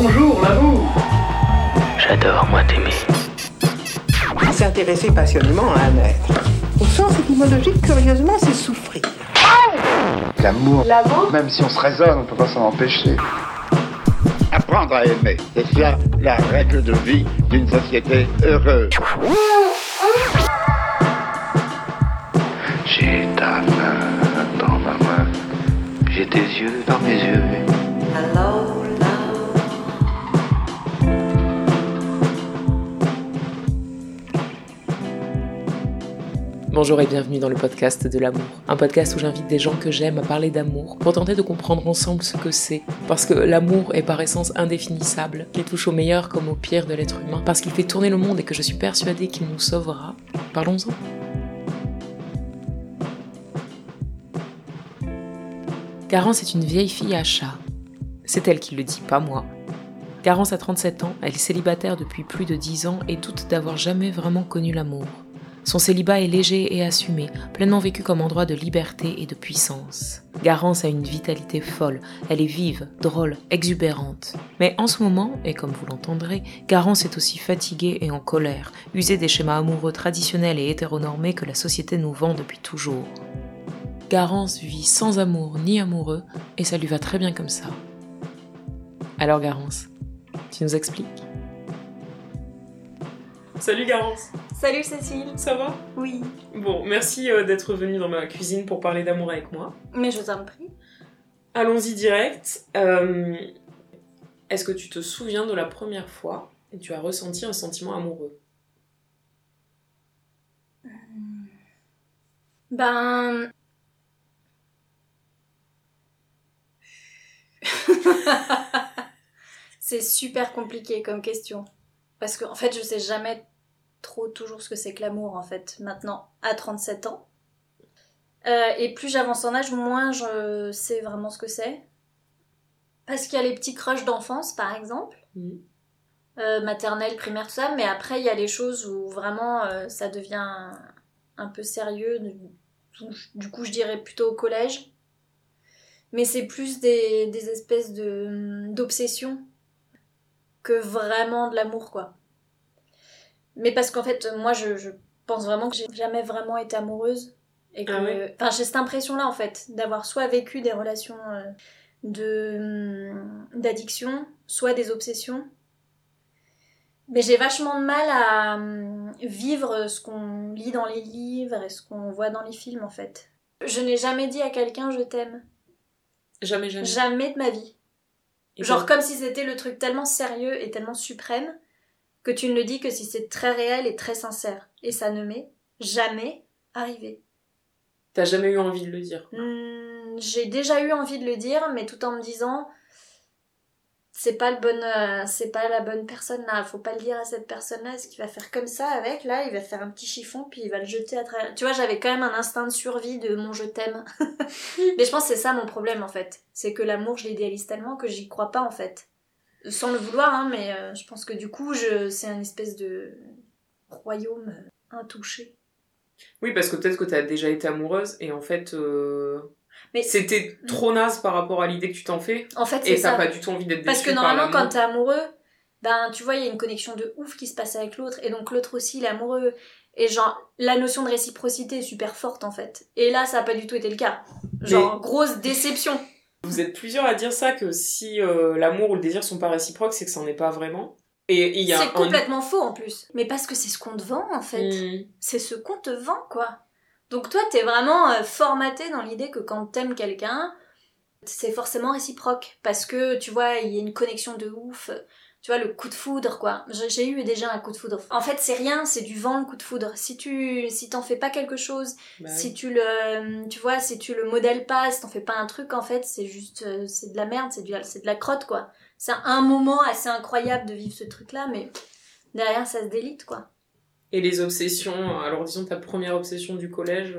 Bonjour l'amour. J'adore moi t'aimer. S'intéresser passionnément à un être. Au sens étymologique, curieusement, c'est souffrir. L'amour. L'amour. Même si on se raisonne, on ne peut pas s'en empêcher. Apprendre à aimer, c'est cela la règle de vie d'une société heureuse. J'ai ta main dans ma main, j'ai tes yeux dans mes yeux. Hello, love. Bonjour et bienvenue dans le podcast de l'amour. Un podcast où j'invite des gens que j'aime à parler d'amour pour tenter de comprendre ensemble ce que c'est. Parce que l'amour est par essence indéfinissable, qu'il touche au meilleur comme au pire de l'être humain, parce qu'il fait tourner le monde et que je suis persuadée qu'il nous sauvera. Parlons-en. Garance est une vieille fille à chat. C'est elle qui le dit, pas moi. Garance a 37 ans, elle est célibataire depuis plus de 10 ans et doute d'avoir jamais vraiment connu l'amour. Son célibat est léger et assumé, pleinement vécu comme endroit de liberté et de puissance. Garance a une vitalité folle, elle est vive, drôle, exubérante. Mais en ce moment, et comme vous l'entendrez, Garance est aussi fatiguée et en colère, usée des schémas amoureux traditionnels et hétéronormés que la société nous vend depuis toujours. Garance vit sans amour ni amoureux, et ça lui va très bien comme ça. Alors Garance, tu nous expliques ? Salut Garance ! Salut Cécile ! Ça va ? Oui. Bon, merci d'être venue dans ma cuisine pour parler d'amour avec moi. Mais je t'en prie. Allons-y direct. Est-ce que tu te souviens de la première fois où tu as ressenti un sentiment amoureux ? C'est super compliqué comme question parce qu'en fait je sais jamais trop toujours ce que c'est que l'amour en fait maintenant à 37 ans et plus j'avance en âge moins je sais vraiment ce que c'est parce qu'il y a les petits crushs d'enfance par exemple maternelle, primaire tout ça mais après il y a les choses où vraiment ça devient un peu sérieux du coup je dirais plutôt au collège. Mais c'est plus des espèces d'obsessions que vraiment de l'amour, quoi. Mais parce qu'en fait, moi, je pense vraiment que j'ai jamais vraiment été amoureuse. Et que, Enfin, j'ai cette impression-là, en fait, d'avoir soit vécu des relations d'addiction, soit des obsessions. Mais j'ai vachement de mal à vivre ce qu'on lit dans les livres et ce qu'on voit dans les films, en fait. Je n'ai jamais dit à quelqu'un « je t'aime ». Jamais. Jamais de ma vie. Et genre comme si c'était le truc tellement sérieux et tellement suprême que tu ne le dis que si c'est très réel et très sincère. Et ça ne m'est jamais arrivé. T'as jamais eu envie de le dire? J'ai déjà eu envie de le dire, mais tout en me disant c'est pas la bonne personne là. Faut pas le dire à cette personne là. Est-ce qu'il va faire comme ça avec là? Il va faire un petit chiffon puis il va le jeter à travers. Tu vois, j'avais quand même un instinct de survie de mon je t'aime. Mais je pense que c'est ça mon problème en fait. C'est que l'amour je l'idéalise tellement que j'y crois pas en fait. Sans le vouloir hein, mais je pense que du coup c'est une espèce de royaume intouché. Oui parce que peut-être que t'as déjà été amoureuse et en fait... Mais... c'était trop naze par rapport à l'idée que tu t'en fais. En fait, c'est ça. Et t'as pas du tout envie d'être déçue. Parce que normalement, quand t'es amoureux, ben tu vois, il y a une connexion de ouf qui se passe avec l'autre. Et donc l'autre aussi, il est amoureux. Et genre, la notion de réciprocité est super forte en fait. Et là, ça a pas du tout été le cas. Genre, mais... grosse déception. Vous êtes plusieurs à dire ça, que si l'amour ou le désir sont pas réciproques, c'est que ça en est pas vraiment. Et y a c'est complètement faux en plus. Mais parce que c'est ce qu'on te vend en fait. C'est ce qu'on te vend quoi. Donc toi, t'es vraiment formaté dans l'idée que quand t'aimes quelqu'un, c'est forcément réciproque. Parce que, tu vois, il y a une connexion de ouf. Tu vois, le coup de foudre, quoi. J'ai eu déjà un coup de foudre. En fait, c'est rien, c'est du vent, le coup de foudre. Si t'en fais pas quelque chose, si tu le... Tu vois, si tu le modèles pas, si t'en fais pas un truc, en fait, c'est juste... c'est de la merde, c'est de la crotte, quoi. C'est un moment assez incroyable de vivre ce truc-là, mais derrière, ça se délite, quoi. Et les obsessions, alors disons ta première obsession du collège,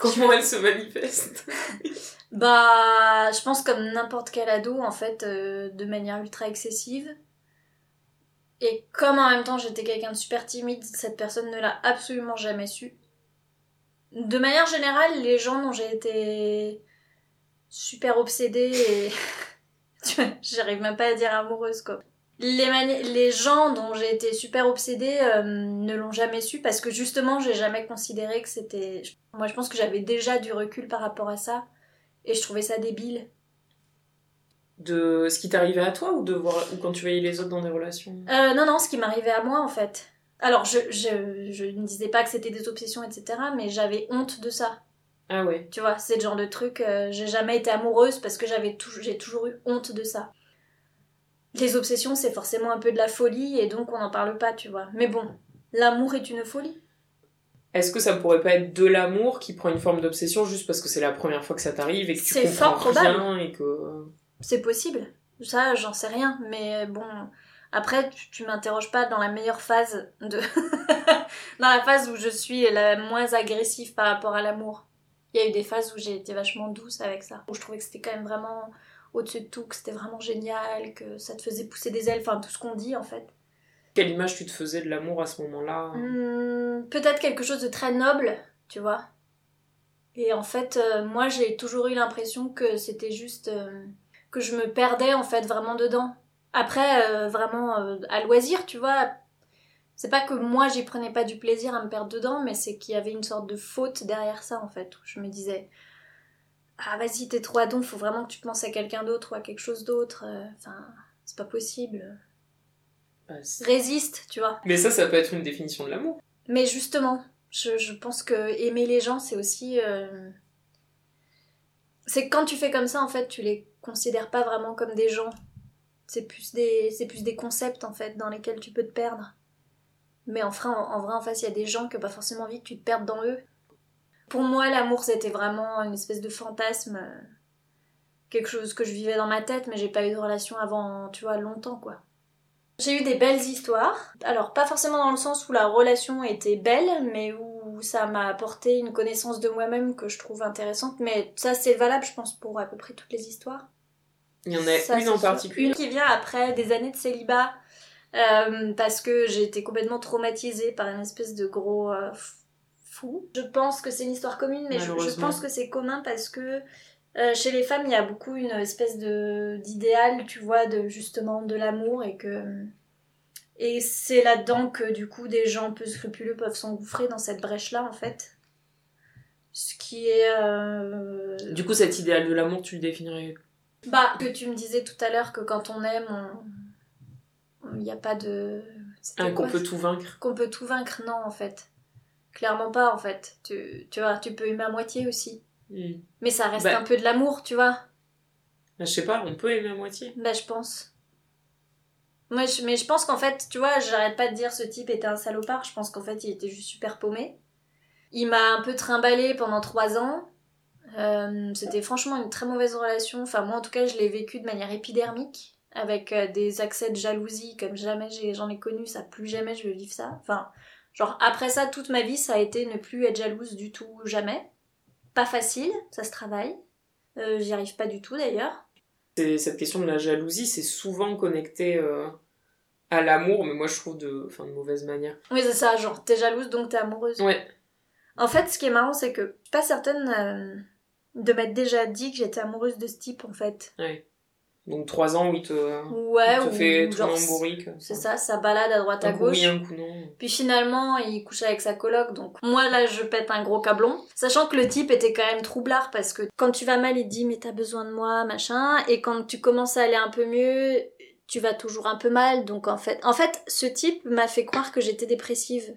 comment elle se manifeste? Bah, je pense comme n'importe quel ado, en fait, de manière ultra excessive. Et comme en même temps j'étais quelqu'un de super timide, cette personne ne l'a absolument jamais su. De manière générale, les gens dont j'ai été super obsédée et J'arrive même pas à dire amoureuse, quoi. Les gens dont j'ai été super obsédée ne l'ont jamais su parce que justement j'ai jamais considéré que c'était... Moi je pense que j'avais déjà du recul par rapport à ça et je trouvais ça débile. De ce qui t'arrivait à toi ou de voir ou quand tu voyais les autres dans des relations ? Non, ce qui m'arrivait à moi en fait. Alors je ne disais pas que c'était des obsessions etc, mais j'avais honte de ça. Ah ouais. Tu vois, c'est le genre de truc, j'ai jamais été amoureuse parce que j'ai toujours eu honte de ça. Les obsessions, c'est forcément un peu de la folie et donc on n'en parle pas, tu vois. Mais bon, l'amour est une folie. Est-ce que ça pourrait pas être de l'amour qui prend une forme d'obsession juste parce que c'est la première fois que ça t'arrive et que tu comprends rien et que... C'est possible. Ça, j'en sais rien. Mais bon, après, tu m'interroges pas dans la meilleure phase de... dans la phase où je suis la moins agressive par rapport à l'amour. Il y a eu des phases où j'ai été vachement douce avec ça. Où je trouvais que c'était quand même vraiment... au-dessus de tout, que c'était vraiment génial, que ça te faisait pousser des ailes, enfin tout ce qu'on dit en fait. Quelle image tu te faisais de l'amour à ce moment-là ? Peut-être quelque chose de très noble, tu vois. Et en fait, moi j'ai toujours eu l'impression que c'était juste... que je me perdais en fait vraiment dedans. Après, vraiment à loisir, tu vois. C'est pas que moi j'y prenais pas du plaisir à me perdre dedans, mais c'est qu'il y avait une sorte de faute derrière ça en fait, où je me disais... Ah vas-y, t'es trop à don, faut vraiment que tu penses à quelqu'un d'autre ou à quelque chose d'autre. Enfin, c'est pas possible. C'est... Résiste, tu vois. Mais ça peut être une définition de l'amour. Mais justement, je pense que aimer les gens, c'est aussi... C'est que quand tu fais comme ça, en fait, tu les considères pas vraiment comme des gens. C'est plus des concepts, en fait, dans lesquels tu peux te perdre. Mais en vrai, en face, il y a des gens qui n'ont pas forcément envie que tu te perdes dans eux. Pour moi, l'amour, c'était vraiment une espèce de fantasme, quelque chose que je vivais dans ma tête, mais j'ai pas eu de relation avant, tu vois, longtemps, quoi. J'ai eu des belles histoires. Alors, pas forcément dans le sens où la relation était belle, mais où ça m'a apporté une connaissance de moi-même que je trouve intéressante. Mais ça, c'est valable, je pense, pour à peu près toutes les histoires. Il y en a une en particulier. Une qui vient après des années de célibat, parce que j'ai été complètement traumatisée par une espèce de gros... fou. Je pense que c'est une histoire commune, mais je pense que c'est commun parce que chez les femmes, il y a beaucoup une espèce d'idéal, tu vois, de l'amour et c'est là-dedans que du coup des gens peu scrupuleux peuvent s'engouffrer dans cette brèche-là en fait. Ce qui est... Du coup, cet idéal de l'amour, tu le définirais ? Bah, que tu me disais tout à l'heure que quand on aime, il n'y a pas de... qu'on peut tout vaincre. Qu'on peut tout vaincre, non en fait. Clairement pas en fait, tu vois, tu peux aimer à moitié aussi, mais ça reste un peu de l'amour, tu vois. Bah, je sais pas, on peut aimer à moitié. Bah je pense. Moi, mais je pense qu'en fait, tu vois, j'arrête pas de dire ce type était un salopard, je pense qu'en fait il était juste super paumé. Il m'a un peu trimballé pendant 3 ans, c'était franchement une très mauvaise relation, enfin moi en tout cas je l'ai vécu de manière épidermique, avec des accès de jalousie comme jamais j'en ai connu, ça plus jamais je veux vivre ça, enfin... Genre après ça, toute ma vie, ça a été ne plus être jalouse du tout, jamais. Pas facile, ça se travaille. J'y arrive pas du tout d'ailleurs. Cette question de la jalousie, c'est souvent connecté à l'amour, mais moi je trouve de mauvaise manière. Oui, c'est ça, genre t'es jalouse donc t'es amoureuse. Ouais. En fait, ce qui est marrant, c'est que je suis pas certaine de m'être déjà dit que j'étais amoureuse de ce type en fait. Ouais. Donc 3 ans où il te fait tout en bourrique. C'est ça, ça balade à droite à gauche. Un coup non. Puis finalement, il couche avec sa coloc. Donc moi là, je pète un gros câblon. Sachant que le type était quand même troublard parce que quand tu vas mal, il te dit mais t'as besoin de moi, machin. Et quand tu commences à aller un peu mieux, tu vas toujours un peu mal. Donc en fait, ce type m'a fait croire que j'étais dépressive.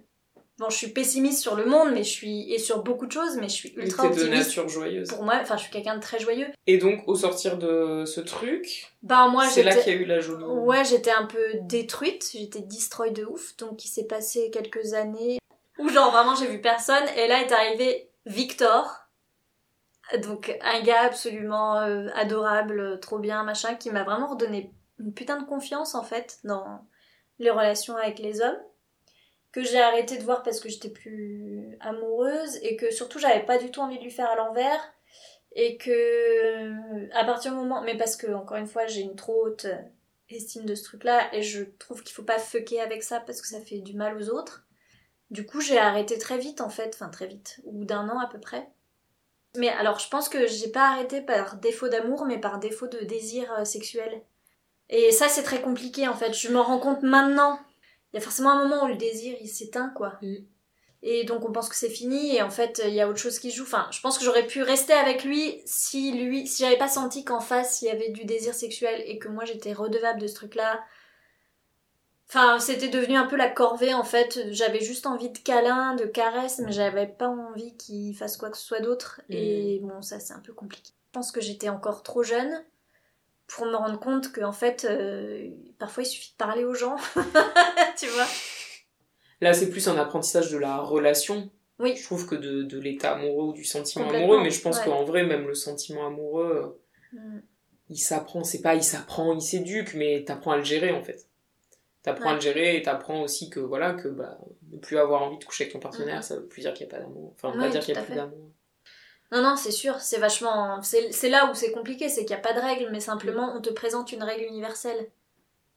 Bon, je suis pessimiste sur le monde, mais et sur beaucoup de choses, mais je suis ultra optimiste. De nature joyeuse. Pour moi, je suis quelqu'un de très joyeux. Et donc, au sortir de ce truc, là qu'il y a eu la jalousie. Ouais, j'étais un peu détruite, j'étais destroy de ouf, donc il s'est passé quelques années où genre vraiment j'ai vu personne, et là est arrivé Victor, donc un gars absolument adorable, trop bien, machin, qui m'a vraiment redonné une putain de confiance en fait dans les relations avec les hommes. Que j'ai arrêté de voir parce que j'étais plus amoureuse et que surtout j'avais pas du tout envie de lui faire à l'envers et que à partir du moment... Mais parce que, encore une fois, j'ai une trop haute estime de ce truc-là et je trouve qu'il faut pas fucker avec ça parce que ça fait du mal aux autres. Du coup, j'ai arrêté très vite en fait, au bout d'1 an à peu près. Mais alors, je pense que j'ai pas arrêté par défaut d'amour, mais par défaut de désir sexuel. Et ça, c'est très compliqué, en fait. Je m'en rends compte maintenant. Il y a forcément un moment où le désir, il s'éteint, quoi. Mm. Et donc, on pense que c'est fini, et en fait, il y a autre chose qui se joue. Enfin, je pense que j'aurais pu rester avec lui si j'avais pas senti qu'en face, il y avait du désir sexuel, et que moi, j'étais redevable de ce truc-là. Enfin, c'était devenu un peu la corvée, en fait. J'avais juste envie de câlin, de caresse, mais j'avais pas envie qu'il fasse quoi que ce soit d'autre. Et bon, ça, c'est un peu compliqué. Je pense que j'étais encore trop jeune pour me rendre compte qu'en fait, parfois, il suffit de parler aux gens. Tu vois ? Là, c'est plus un apprentissage de la relation. Oui. Je trouve que de l'état amoureux ou du sentiment amoureux. Mais je pense qu'en vrai, même le sentiment amoureux, il s'apprend. C'est pas il s'apprend, il s'éduque, mais t'apprends à le gérer, en fait. T'apprends à le gérer et t'apprends aussi que, voilà, que bah, ne plus avoir envie de coucher avec ton partenaire, ça veut plus dire qu'il n'y a pas d'amour. Enfin, oui, pas dire qu'il n'y a plus d'amour. Non, c'est sûr, c'est vachement... C'est là où c'est compliqué, c'est qu'il n'y a pas de règle, mais simplement, on te présente une règle universelle.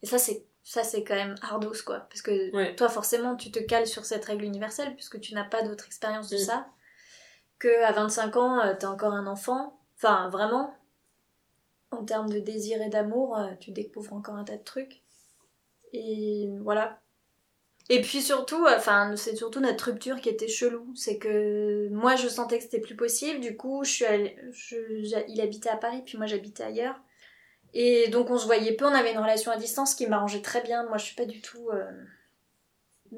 Et ça, c'est quand même hardos, quoi. Parce que toi, forcément, tu te cales sur cette règle universelle, puisque tu n'as pas d'autre expérience de ça. Qu'à 25 ans, t'es encore un enfant. Enfin, vraiment, en termes de désir et d'amour, tu découvres encore un tas de trucs. Et voilà. Et puis surtout, enfin, c'est surtout notre rupture qui était chelou. C'est que moi, je sentais que c'était plus possible. Du coup, il habitait à Paris, puis moi, j'habitais ailleurs. Et donc, on se voyait peu. On avait une relation à distance qui m'arrangeait très bien. Moi, je suis pas du tout...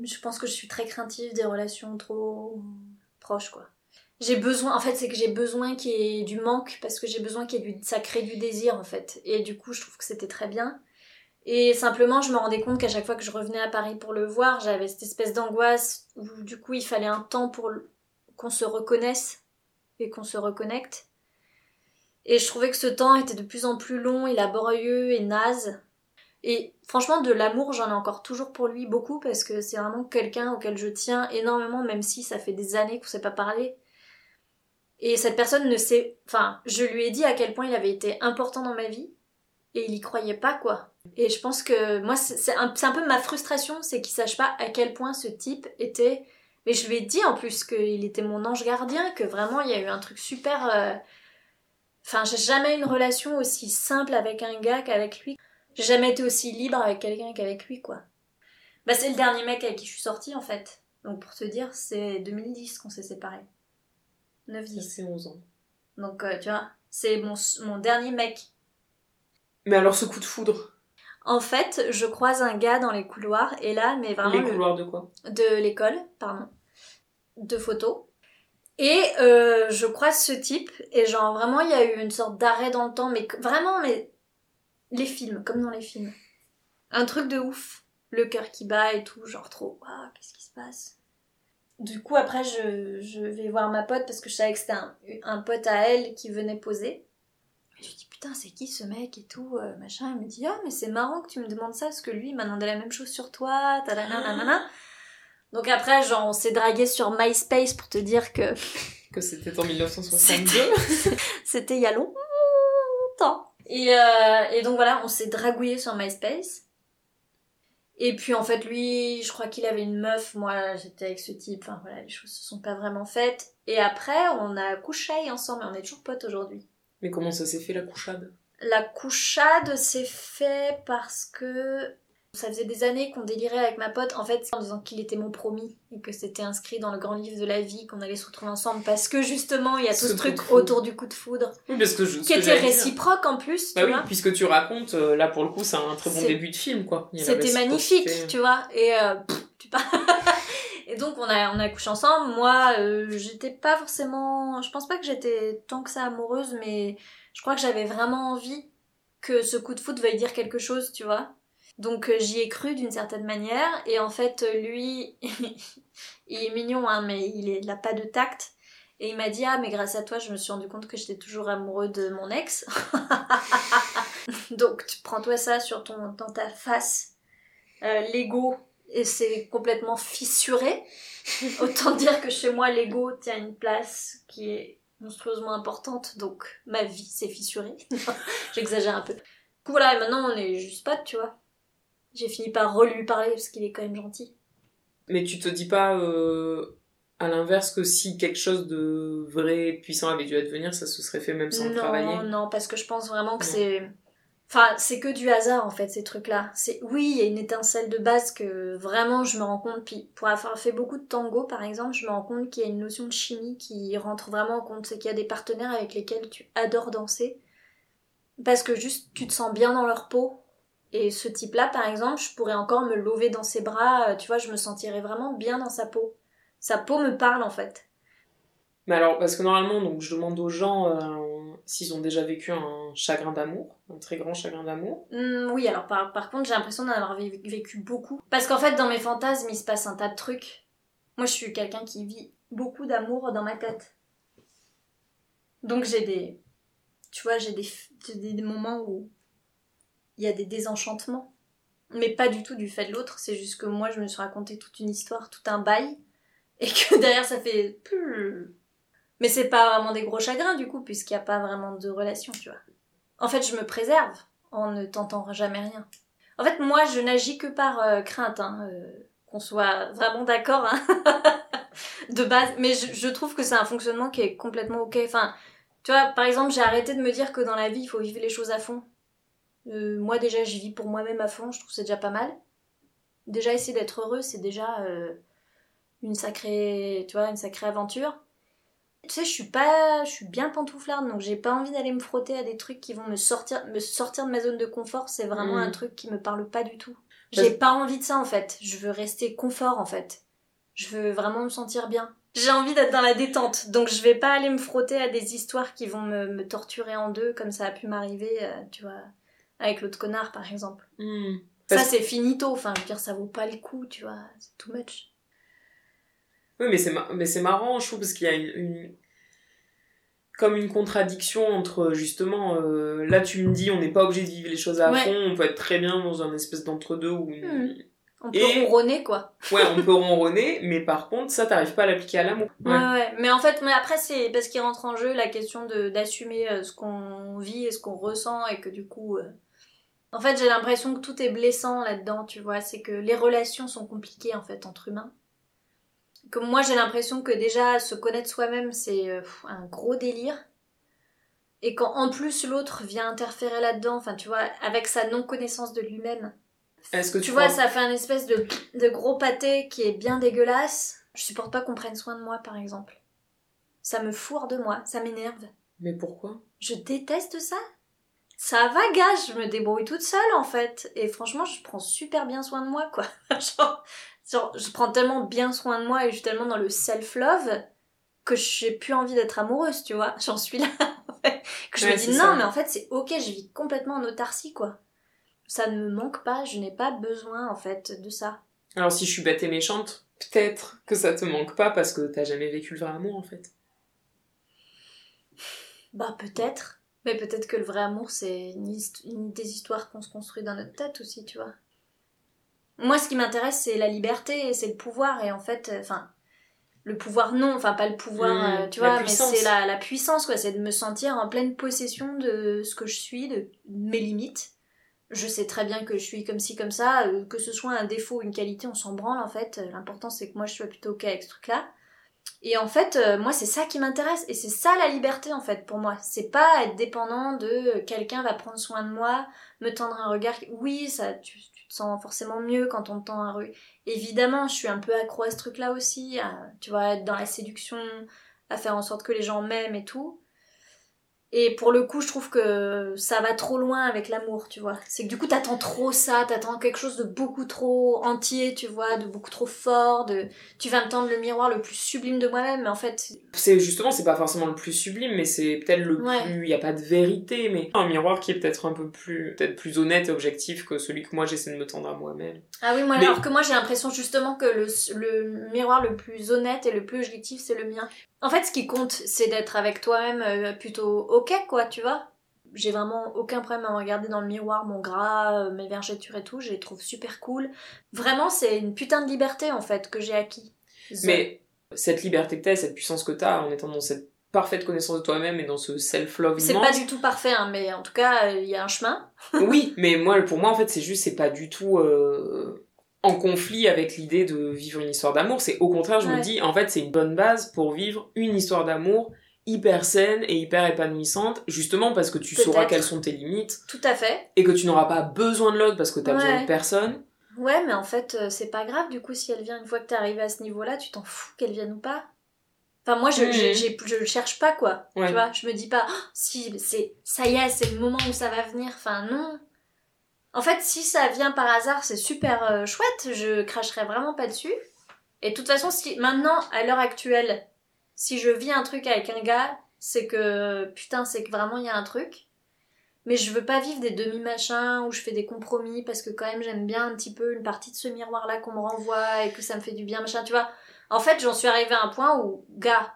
Je pense que je suis très craintive des relations trop proches, quoi. J'ai besoin... En fait, c'est que j'ai besoin qu'il y ait du manque, parce que j'ai besoin qu'il y ait ça crée du désir, en fait. Et du coup, je trouve que c'était très bien. Et simplement, je me rendais compte qu'à chaque fois que je revenais à Paris pour le voir, j'avais cette espèce d'angoisse où du coup, il fallait un temps pour qu'on se reconnaisse et qu'on se reconnecte. Et je trouvais que ce temps était de plus en plus long et laborieux et naze. Et franchement, de l'amour, j'en ai encore toujours pour lui beaucoup parce que c'est vraiment quelqu'un auquel je tiens énormément, même si ça fait des années qu'on ne s'est pas parlé. Et cette personne ne sait... Enfin, je lui ai dit à quel point il avait été important dans ma vie. Et il y croyait pas, quoi. Et je pense que moi, c'est un peu ma frustration, c'est qu'il sache pas à quel point ce type était... Mais je lui ai dit en plus qu'il était mon ange gardien, que vraiment il y a eu un truc super... Enfin, j'ai jamais eu une relation aussi simple avec un gars qu'avec lui. J'ai jamais été aussi libre avec quelqu'un qu'avec lui, quoi. Bah, c'est le dernier mec avec qui je suis sortie, en fait. Donc pour te dire, c'est 2010 qu'on s'est séparés. 9-10. C'est 11 ans. Donc tu vois, c'est mon dernier mec. Mais alors ce coup de foudre? En fait, je croise un gars dans les couloirs, et là, mais vraiment... Les couloirs de quoi? De l'école, pardon. De photos. Et je croise ce type, et genre vraiment, il y a eu une sorte d'arrêt dans le temps, mais vraiment, mais... Les films, comme dans les films. Un truc de ouf. Le cœur qui bat et tout, genre trop, waouh, qu'est-ce qui se passe? Du coup, après, je vais voir ma pote, parce que je savais que c'était un pote à elle qui venait poser. Je lui dis putain c'est qui ce mec et tout machin, il me dit mais c'est marrant que tu me demandes ça parce que lui il m'a demandé la même chose sur toi donc après genre on s'est dragué sur MySpace pour te dire que c'était en 1962 c'était il y a longtemps et donc voilà on s'est dragouillé sur MySpace et puis en fait lui je crois qu'il avait une meuf, moi j'étais avec ce type, enfin voilà les choses se sont pas vraiment faites et après on a couché ensemble et on est toujours potes aujourd'hui. Mais comment ça s'est fait la couchade? La couchade s'est fait parce que ça faisait des années qu'on délirait avec ma pote en fait en disant qu'il était mon promis et que c'était inscrit dans le grand livre de la vie qu'on allait se retrouver ensemble parce que justement il y a tout ce truc autour du coup de foudre qui était réciproque en plus. Bah oui, puisque tu racontes, là pour le coup c'est un très bon début de film quoi. C'était magnifique, tu vois, et tu parles. Et donc on a couché ensemble, moi j'étais pas forcément, je pense pas que j'étais tant que ça amoureuse, mais je crois que j'avais vraiment envie que ce coup de foudre veuille dire quelque chose, tu vois. Donc j'y ai cru d'une certaine manière, et en fait lui, il est mignon hein, mais il n'a pas de tact, et il m'a dit mais grâce à toi je me suis rendu compte que j'étais toujours amoureux de mon ex. Donc prends-toi ça sur dans ta face, l'ego. Et c'est complètement fissuré. Autant dire que chez moi, l'ego tient une place qui est monstrueusement importante. Donc, ma vie s'est fissurée. J'exagère un peu. Du coup, voilà, et maintenant, on est juste potes, tu vois. J'ai fini par lui parler parce qu'il est quand même gentil. Mais tu te dis pas... À l'inverse que si quelque chose de vrai et puissant avait dû advenir, ça se serait fait même sans travailler. Non, parce que je pense vraiment que c'est... Enfin, c'est que du hasard, en fait, ces trucs-là. C'est... Oui, il y a une étincelle de base que vraiment je me rends compte. Puis pour avoir fait beaucoup de tango, par exemple, je me rends compte qu'il y a une notion de chimie qui rentre vraiment en compte. C'est qu'il y a des partenaires avec lesquels tu adores danser. Parce que juste, tu te sens bien dans leur peau. Et ce type-là, par exemple, je pourrais encore me lever dans ses bras. Tu vois, je me sentirais vraiment bien dans sa peau. Sa peau me parle, en fait. Mais alors, parce que normalement, donc, je demande aux gens... s'ils ont déjà vécu un chagrin d'amour, un très grand chagrin d'amour. Oui, alors par contre, j'ai l'impression d'en avoir vécu beaucoup. Parce qu'en fait, dans mes fantasmes, il se passe un tas de trucs. Moi, je suis quelqu'un qui vit beaucoup d'amour dans ma tête. Donc j'ai des... Tu vois, j'ai des moments où il y a des désenchantements. Mais pas du tout du fait de l'autre, c'est juste que moi, je me suis raconté toute une histoire, tout un bail. Et que derrière, ça fait... Mais c'est pas vraiment des gros chagrins, du coup, puisqu'il n'y a pas vraiment de relation, tu vois. En fait, je me préserve en ne tentant jamais rien. En fait, moi, je n'agis que par crainte, qu'on soit vraiment d'accord, de base. Mais je trouve que c'est un fonctionnement qui est complètement OK. Enfin, tu vois, par exemple, j'ai arrêté de me dire que dans la vie, il faut vivre les choses à fond. Moi, déjà, je vis pour moi-même à fond, je trouve que c'est déjà pas mal. Déjà, essayer d'être heureux, c'est déjà une sacrée aventure. Tu sais, je suis bien pantouflarde, donc j'ai pas envie d'aller me frotter à des trucs qui vont me sortir de ma zone de confort. C'est vraiment un truc qui me parle pas du tout. J'ai pas envie de ça, en fait. Je veux rester confort, en fait. Je veux vraiment me sentir bien. J'ai envie d'être dans la détente, donc je vais pas aller me frotter à des histoires qui vont me torturer en deux, comme ça a pu m'arriver, tu vois, avec l'autre connard, par exemple. Ça, c'est finito. Enfin, je veux dire, ça vaut pas le coup, tu vois. C'est too much. Oui, mais c'est marrant, je trouve, parce qu'il y a comme une contradiction entre, justement, là, tu me dis, on n'est pas obligé de vivre les choses à fond, on peut être très bien dans une espèce d'entre-deux où... On peut ronronner, quoi. Ouais, on peut ronronner, mais par contre, ça, t'arrives pas à l'appliquer à l'amour. Ouais. Mais en fait, après, c'est parce qu'il rentre en jeu la question d'assumer ce qu'on vit et ce qu'on ressent, et que du coup... En fait, j'ai l'impression que tout est blessant là-dedans, tu vois. C'est que les relations sont compliquées, en fait, entre humains. Que moi, j'ai l'impression que déjà, se connaître soi-même, c'est un gros délire. Et quand, en plus, l'autre vient interférer là-dedans, enfin, tu vois, avec sa non-connaissance de lui-même. Est-ce que tu vois, ça fait un espèce de gros pâté qui est bien dégueulasse. Je supporte pas qu'on prenne soin de moi, par exemple. Ça me fourre de moi, ça m'énerve. Mais pourquoi ? Je déteste ça. Ça va, gars, je me débrouille toute seule, en fait. Et franchement, je prends super bien soin de moi, quoi. Genre, je prends tellement bien soin de moi et je suis tellement dans le self-love que j'ai plus envie d'être amoureuse, tu vois. J'en suis là, en fait. Que je me dis, non, mais en fait, c'est OK, je vis complètement en autarcie, quoi. Ça ne me manque pas, je n'ai pas besoin, en fait, de ça. Alors, si je suis bête et méchante, peut-être que ça te manque pas parce que t'as jamais vécu le vrai amour, en fait. Bah, peut-être. Mais peut-être que le vrai amour, c'est des histoires qu'on se construit dans notre tête aussi, tu vois. Moi, ce qui m'intéresse, c'est la liberté et c'est le pouvoir. Et en fait, le pouvoir, non. Enfin, pas le pouvoir, tu vois, mais c'est la puissance, quoi. C'est de me sentir en pleine possession de ce que je suis, de mes limites. Je sais très bien que je suis comme ci, comme ça. Que ce soit un défaut ou une qualité, on s'en branle, en fait. L'important, c'est que moi, je sois plutôt OK avec ce truc-là. Et en fait, moi, c'est ça qui m'intéresse. Et c'est ça, la liberté, en fait, pour moi. C'est pas être dépendant de quelqu'un va prendre soin de moi, me tendre un regard. Oui, ça... Tu te sens forcément mieux quand on te tend un regard. Évidemment, je suis un peu accro à ce truc-là aussi, tu vois, être dans la séduction, à faire en sorte que les gens m'aiment et tout. Et pour le coup, je trouve que ça va trop loin avec l'amour, tu vois. C'est que du coup, t'attends trop ça, t'attends quelque chose de beaucoup trop entier, tu vois, de beaucoup trop fort, tu vas me tendre le miroir le plus sublime de moi-même, mais en fait... C'est pas forcément le plus sublime, mais c'est peut-être le plus... Y a pas de vérité, mais... Un miroir qui est peut-être un peu plus... Peut-être plus honnête et objectif que celui que moi, j'essaie de me tendre à moi-même. Ah oui, moi, mais... alors que moi, j'ai l'impression justement que le miroir le plus honnête et le plus objectif, c'est le mien. En fait, ce qui compte, c'est d'être avec toi-même plutôt OK, quoi, tu vois. J'ai vraiment aucun problème à me regarder dans le miroir, mon gras, mes vergetures et tout. Je les trouve super cool. Vraiment, c'est une putain de liberté, en fait, que j'ai acquis. Mais cette liberté que t'as, cette puissance que t'as, en étant dans cette parfaite connaissance de toi-même et dans ce self-love immense... C'est pas du tout parfait, mais en tout cas, il y a un chemin. Oui, mais moi, pour moi, en fait, c'est juste, c'est pas du tout... en conflit avec l'idée de vivre une histoire d'amour. C'est au contraire, je me dis, en fait, c'est une bonne base pour vivre une histoire d'amour hyper saine et hyper épanouissante, justement parce que tu sauras quelles sont tes limites. Tout à fait. Et que tu n'auras pas besoin de l'autre parce que t'as besoin de personne. Ouais, mais en fait, c'est pas grave. Du coup, si elle vient une fois que t'es arrivé à ce niveau-là, tu t'en fous qu'elle vienne ou pas. Enfin, moi, je le cherche pas, quoi. Ouais. Tu vois, je me dis pas, oh, si, c'est, ça y est, c'est le moment où ça va venir. Enfin, non. En fait, si ça vient par hasard, c'est super chouette. Je cracherais vraiment pas dessus. Et de toute façon, si maintenant, à l'heure actuelle, si je vis un truc avec un gars, c'est que, putain, c'est que vraiment, il y a un truc. Mais je veux pas vivre des demi-machins où je fais des compromis parce que quand même, j'aime bien un petit peu une partie de ce miroir-là qu'on me renvoie et que ça me fait du bien, machin, tu vois. En fait, j'en suis arrivée à un point où, gars,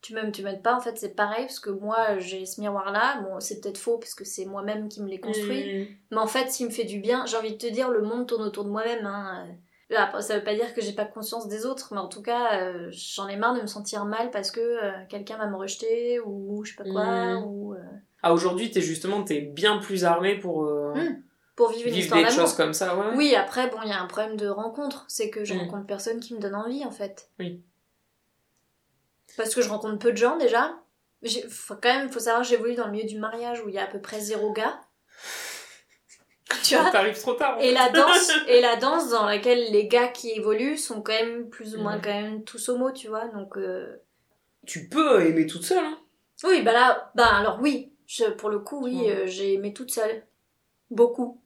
tu m'aimes, tu m'aimes pas, en fait, c'est pareil, parce que moi, j'ai ce miroir-là, bon, c'est peut-être faux, parce que c'est moi-même qui me l'ai construit, mais en fait, s'il me fait du bien, j'ai envie de te dire, le monde tourne autour de moi-même, hein. Là, ça veut pas dire que j'ai pas conscience des autres, mais en tout cas, j'en ai marre de me sentir mal parce que quelqu'un va me rejeter, ou je sais pas quoi, ou... Ah, aujourd'hui, t'es bien plus armée pour... Pour vivre une histoire d'amour. Choses comme ça, ouais. Oui, après, bon, il y a un problème de rencontre. C'est que je rencontre personne qui me donne envie, en fait. Oui. Parce que je rencontre peu de gens, déjà. Quand même, faut savoir, j'évolue dans le milieu du mariage où il y a à peu près 0 gars. Tu vois ? T'arrives trop tard, en fait. Et la danse dans laquelle les gars qui évoluent sont quand même plus ou moins quand même tous homo, tu vois. Donc, tu peux aimer toute seule, hein. Oui, bah là... Bah, alors, oui. Pour le coup, oui, j'ai aimé toute seule. Beaucoup.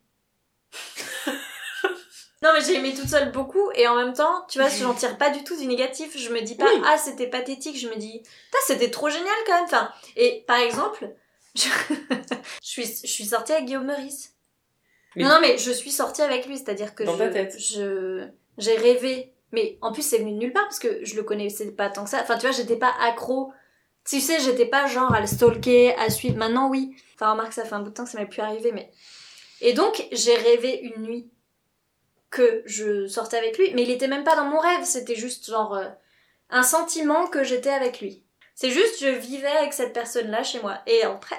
Non, mais j'ai aimé toute seule beaucoup, et en même temps, tu vois, j'en tire pas du tout du négatif. Je me dis pas, ah, c'était pathétique. Je me dis, c'était trop génial quand même. Enfin, et par exemple, je suis sortie avec Guillaume Meurice. Oui. Non, mais je suis sortie avec lui, c'est-à-dire que j'ai rêvé. Mais en plus, c'est venu de nulle part parce que je le connaissais pas tant que ça. Enfin, tu vois, j'étais pas accro. Tu sais, j'étais pas genre à le stalker, à suivre. Maintenant, oui. Enfin, remarque, ça fait un bout de temps que ça m'est plus arrivé, mais... Et donc, j'ai rêvé une nuit que je sortais avec lui, mais il était même pas dans mon rêve, c'était juste genre un sentiment que j'étais avec lui. C'est juste, je vivais avec cette personne-là chez moi. Et après,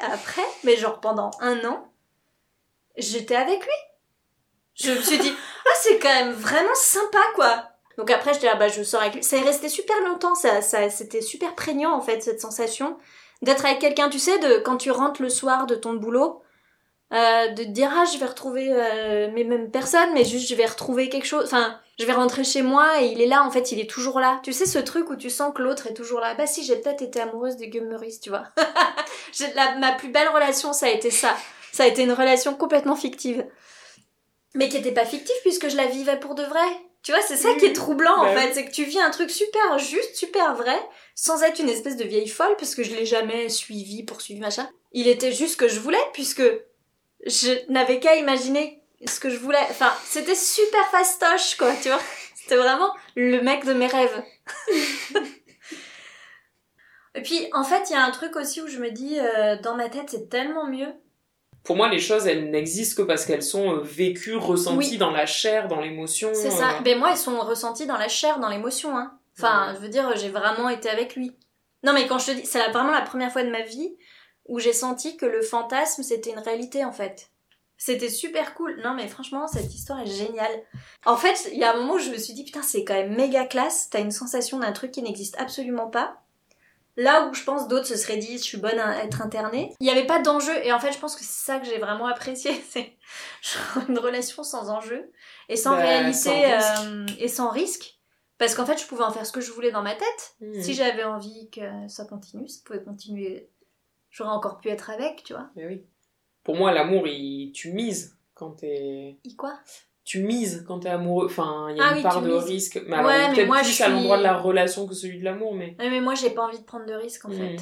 mais genre pendant 1 an, j'étais avec lui. Je me suis dit, ah, c'est quand même vraiment sympa, quoi. Donc après, j'étais là, bah, je sors avec lui. Ça est resté super longtemps, ça, c'était super prégnant, en fait, cette sensation d'être avec quelqu'un, tu sais, quand tu rentres le soir de ton boulot... de te dire ah je vais retrouver mes mêmes personnes, mais juste je vais retrouver quelque chose, enfin je vais rentrer chez moi et il est là, en fait il est toujours là, tu sais ce truc où tu sens que l'autre est toujours là. Bah si, j'ai peut-être été amoureuse de Guillaume Meurice, tu vois. Ma plus belle relation, ça a été une relation complètement fictive, mais qui était pas fictive puisque je la vivais pour de vrai, tu vois. C'est ça qui est troublant, en fait, c'est que tu vis un truc super juste, super vrai, sans être une espèce de vieille folle, parce que je l'ai jamais poursuivi machin. Il était juste ce que je voulais, puisque je n'avais qu'à imaginer ce que je voulais. Enfin, c'était super fastoche, quoi, tu vois. C'était vraiment le mec de mes rêves. Et puis, en fait, il y a un truc aussi où je me dis, dans ma tête, c'est tellement mieux. Pour moi, les choses, elles n'existent que parce qu'elles sont vécues, ressenties dans la chair, dans l'émotion. C'est ça. Mais moi, elles sont ressenties dans la chair, dans l'émotion, hein. Enfin, je veux dire, j'ai vraiment été avec lui. Non, mais quand je te dis... C'est vraiment la première fois de ma vie... où j'ai senti que le fantasme, c'était une réalité, en fait. C'était super cool. Non, mais franchement, cette histoire est géniale. En fait, il y a un moment où je me suis dit, putain, c'est quand même méga classe. T'as une sensation d'un truc qui n'existe absolument pas. Là où je pense d'autres se seraient dit, je suis bonne à être internée. Il n'y avait pas d'enjeu. Et en fait, je pense que c'est ça que j'ai vraiment apprécié. C'est genre une relation sans enjeu et sans réalité et sans risque. Parce qu'en fait, je pouvais en faire ce que je voulais dans ma tête. Si j'avais envie que ça continue, ça pouvait continuer... J'aurais encore pu être avec, tu vois. Mais oui. Pour moi, l'amour, tu mises quand t'es... Tu mises quand t'es amoureux. Enfin, il y a une part de risque. Mais alors, peut-être moi, plus à l'endroit de la relation que celui de l'amour, mais... Oui, mais moi, j'ai pas envie de prendre de risque, en fait.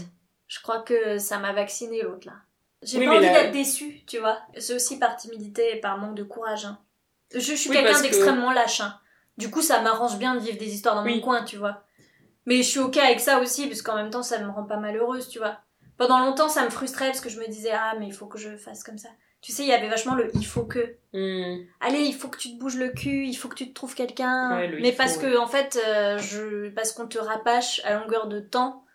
Je crois que ça m'a vaccinée, l'autre, là. J'ai pas envie d'être déçue, tu vois. C'est aussi par timidité et par manque de courage, hein. Je suis quelqu'un d'extrêmement lâche, hein. Du coup, ça m'arrange bien de vivre des histoires dans mon coin, tu vois. Mais je suis OK avec ça aussi, parce qu'en même temps, ça me rend pas malheureuse, tu vois. Pendant longtemps, ça me frustrait parce que je me disais « Ah, mais il faut que je fasse comme ça. » Tu sais, il y avait vachement le « il faut que ». Allez, il faut que tu te bouges le cul, il faut que tu te trouves quelqu'un. Ouais, mais parce que, en fait, parce qu'on te rapache à longueur de temps,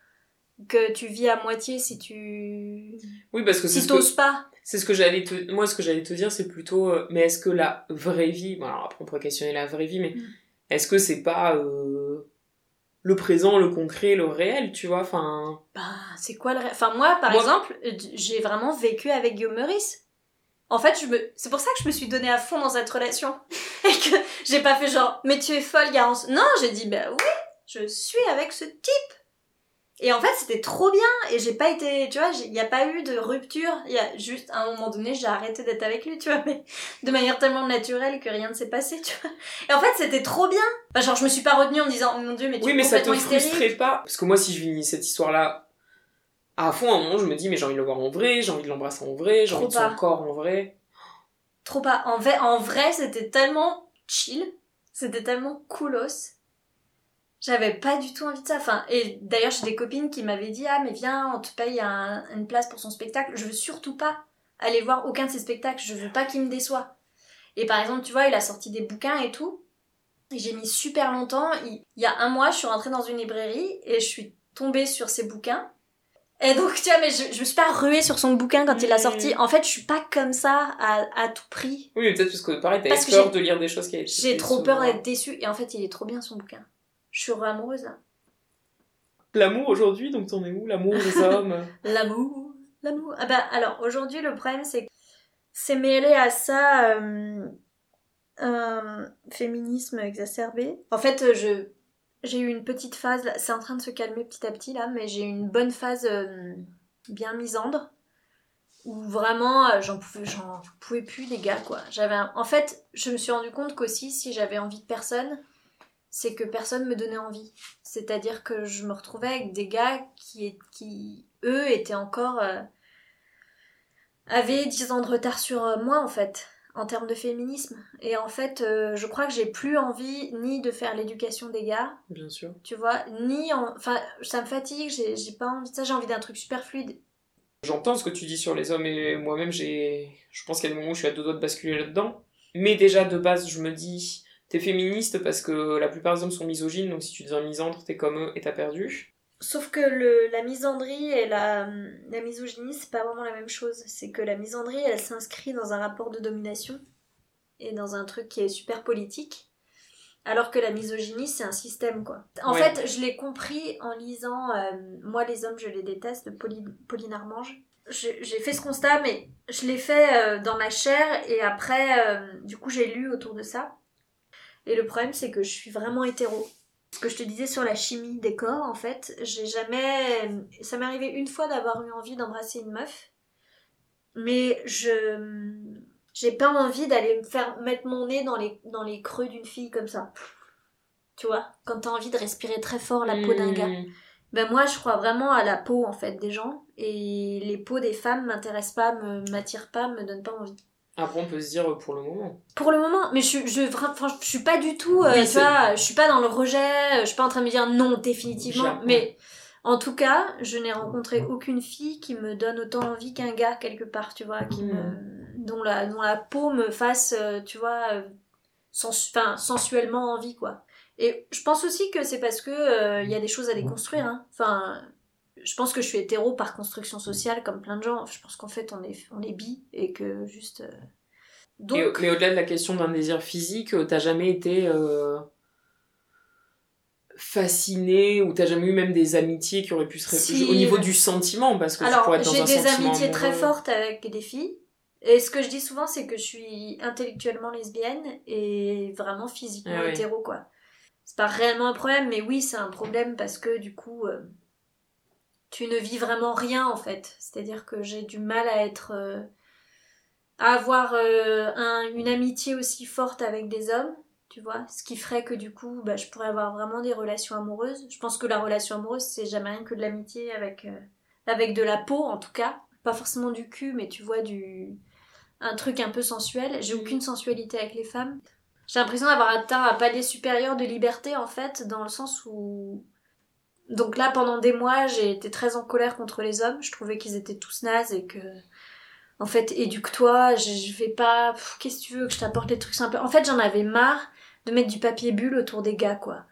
que tu vis à moitié si tu... Oui, parce que si t'oses pas. C'est ce que j'allais te... Moi, ce que j'allais te dire, c'est plutôt... mais est-ce que la vraie vie... Bon, alors après, on pourrait questionner la vraie vie, mais est-ce que c'est pas le présent, le concret, le réel, tu vois, enfin... Bah, c'est quoi le réel ? Enfin, moi, par exemple, j'ai vraiment vécu avec Guillaume Meurice. En fait, c'est pour ça que je me suis donnée à fond dans cette relation. Et que j'ai pas fait genre, mais tu es folle, Garance. Non, j'ai dit, bah oui, je suis avec ce type. Et en fait, c'était trop bien. Et j'ai pas été, tu vois, il n'y a pas eu de rupture. Il y a juste, à un moment donné, j'ai arrêté d'être avec lui, tu vois, mais de manière tellement naturelle que rien ne s'est passé, tu vois. Et en fait, c'était trop bien. Enfin, genre, je me suis pas retenue en me disant, oh, mon Dieu, mais tu es complètement hystérique. Oui, mais ça te frustrait pas. Parce que moi, si je finis cette histoire-là, à fond, à un moment, je me dis, mais j'ai envie de le voir en vrai, j'ai envie de l'embrasser en vrai, j'ai envie de son corps en vrai. Trop pas. En vrai, c'était tellement chill, c'était tellement coolos. J'avais pas du tout envie de ça. Enfin, et d'ailleurs, j'ai des copines qui m'avaient dit, ah, mais viens, on te paye une place pour son spectacle. Je veux surtout pas aller voir aucun de ses spectacles, je veux pas qu'il me déçoit. Et par exemple, tu vois, il a sorti des bouquins et tout. Et j'ai mis super longtemps. Il y a un mois, je suis rentrée dans une librairie et je suis tombée sur ses bouquins. Et donc, tu vois, mais je me suis pas ruée sur son bouquin quand il l'a sorti. En fait, je suis pas comme ça à tout prix. Oui, mais peut-être parce que, pareil, t'avais peur de lire des choses qui avaient été déçues. J'ai trop peur d'être déçue. Et en fait, il est trop bien, son bouquin. Je suis amoureuse, là. L'amour, aujourd'hui, donc t'en es où ? L'amour des hommes. L'amour. Ah bah, alors, aujourd'hui, le problème, c'est que c'est mêlé à ça féminisme exacerbé. En fait, j'ai eu une petite phase, c'est en train de se calmer petit à petit là, mais j'ai eu une bonne phase bien misandre où vraiment j'en pouvais plus des gars, quoi. En fait, je me suis rendu compte qu'aussi, si j'avais envie de personne, c'est que personne me donnait envie. C'est-à-dire que je me retrouvais avec des gars qui eux étaient encore avaient 10 ans de retard sur moi, en fait, en termes de féminisme. Et en fait, je crois que j'ai plus envie ni de faire l'éducation des gars, bien sûr, tu vois, enfin, ça me fatigue, j'ai pas envie de ça, j'ai envie d'un truc super fluide. J'entends ce que tu dis sur les hommes et moi-même, je pense qu'il y a des moments où je suis à deux doigts de basculer là-dedans. Mais déjà, de base, je me dis, t'es féministe parce que la plupart des hommes sont misogynes, donc si tu deviens misandre, t'es comme eux et t'as perdu. Sauf que la misandrie et la misogynie, c'est pas vraiment la même chose. C'est que la misandrie, elle s'inscrit dans un rapport de domination et dans un truc qui est super politique, alors que la misogynie, c'est un système, quoi. En fait, je l'ai compris en lisant Moi, les hommes, je les déteste, de Polina Armange. J'ai fait ce constat, mais je l'ai fait dans ma chair, et après, du coup, j'ai lu autour de ça. Et le problème, c'est que je suis vraiment hétéro. Ce que je te disais sur la chimie des corps, en fait, j'ai jamais... Ça m'est arrivé une fois d'avoir eu envie d'embrasser une meuf, mais j'ai pas envie d'aller me faire mettre mon nez dans les creux d'une fille comme ça. Tu vois, quand t'as envie de respirer très fort la peau d'un gars. Ben moi, je crois vraiment à la peau, en fait, des gens, et les peaux des femmes m'intéressent pas, m'attirent pas, me donnent pas envie. Après, on peut se dire pour le moment. Pour le moment, mais je suis pas du tout, oui, tu vois, je suis pas dans le rejet, je suis pas en train de me dire non définitivement, mais en tout cas, je n'ai rencontré aucune fille qui me donne autant envie qu'un gars quelque part, tu vois, dont la peau me fasse, tu vois, sensuellement envie, quoi. Et je pense aussi que c'est parce que y a des choses à déconstruire, hein. Enfin, je pense que je suis hétéro par construction sociale, comme plein de gens. Je pense qu'en fait, on est bi et que juste... Donc... Mais au-delà de la question d'un désir physique, t'as jamais été fascinée, ou t'as jamais eu même des amitiés qui auraient pu se réfugier au niveau du sentiment, parce que... Alors, tu pourrais être dans un sentiment... Alors, j'ai des amitiés très fortes avec des filles. Et ce que je dis souvent, c'est que je suis intellectuellement lesbienne et vraiment physiquement hétéro, quoi. C'est pas réellement un problème, mais oui, c'est un problème parce que, du coup... tu ne vis vraiment rien, en fait. C'est-à-dire que j'ai du mal à être... à avoir une amitié aussi forte avec des hommes, tu vois. Ce qui ferait que, du coup, bah, je pourrais avoir vraiment des relations amoureuses. Je pense que la relation amoureuse, c'est jamais rien que de l'amitié avec de la peau, en tout cas. Pas forcément du cul, mais tu vois, un truc un peu sensuel. J'ai aucune sensualité avec les femmes. J'ai l'impression d'avoir atteint un palier supérieur de liberté, en fait, dans le sens où... Donc là, pendant des mois, j'ai été très en colère contre les hommes. Je trouvais qu'ils étaient tous nazes et que... En fait, éduque-toi, je vais pas... qu'est-ce que tu veux que je t'apporte, les trucs simples. En fait, j'en avais marre de mettre du papier bulle autour des gars, quoi.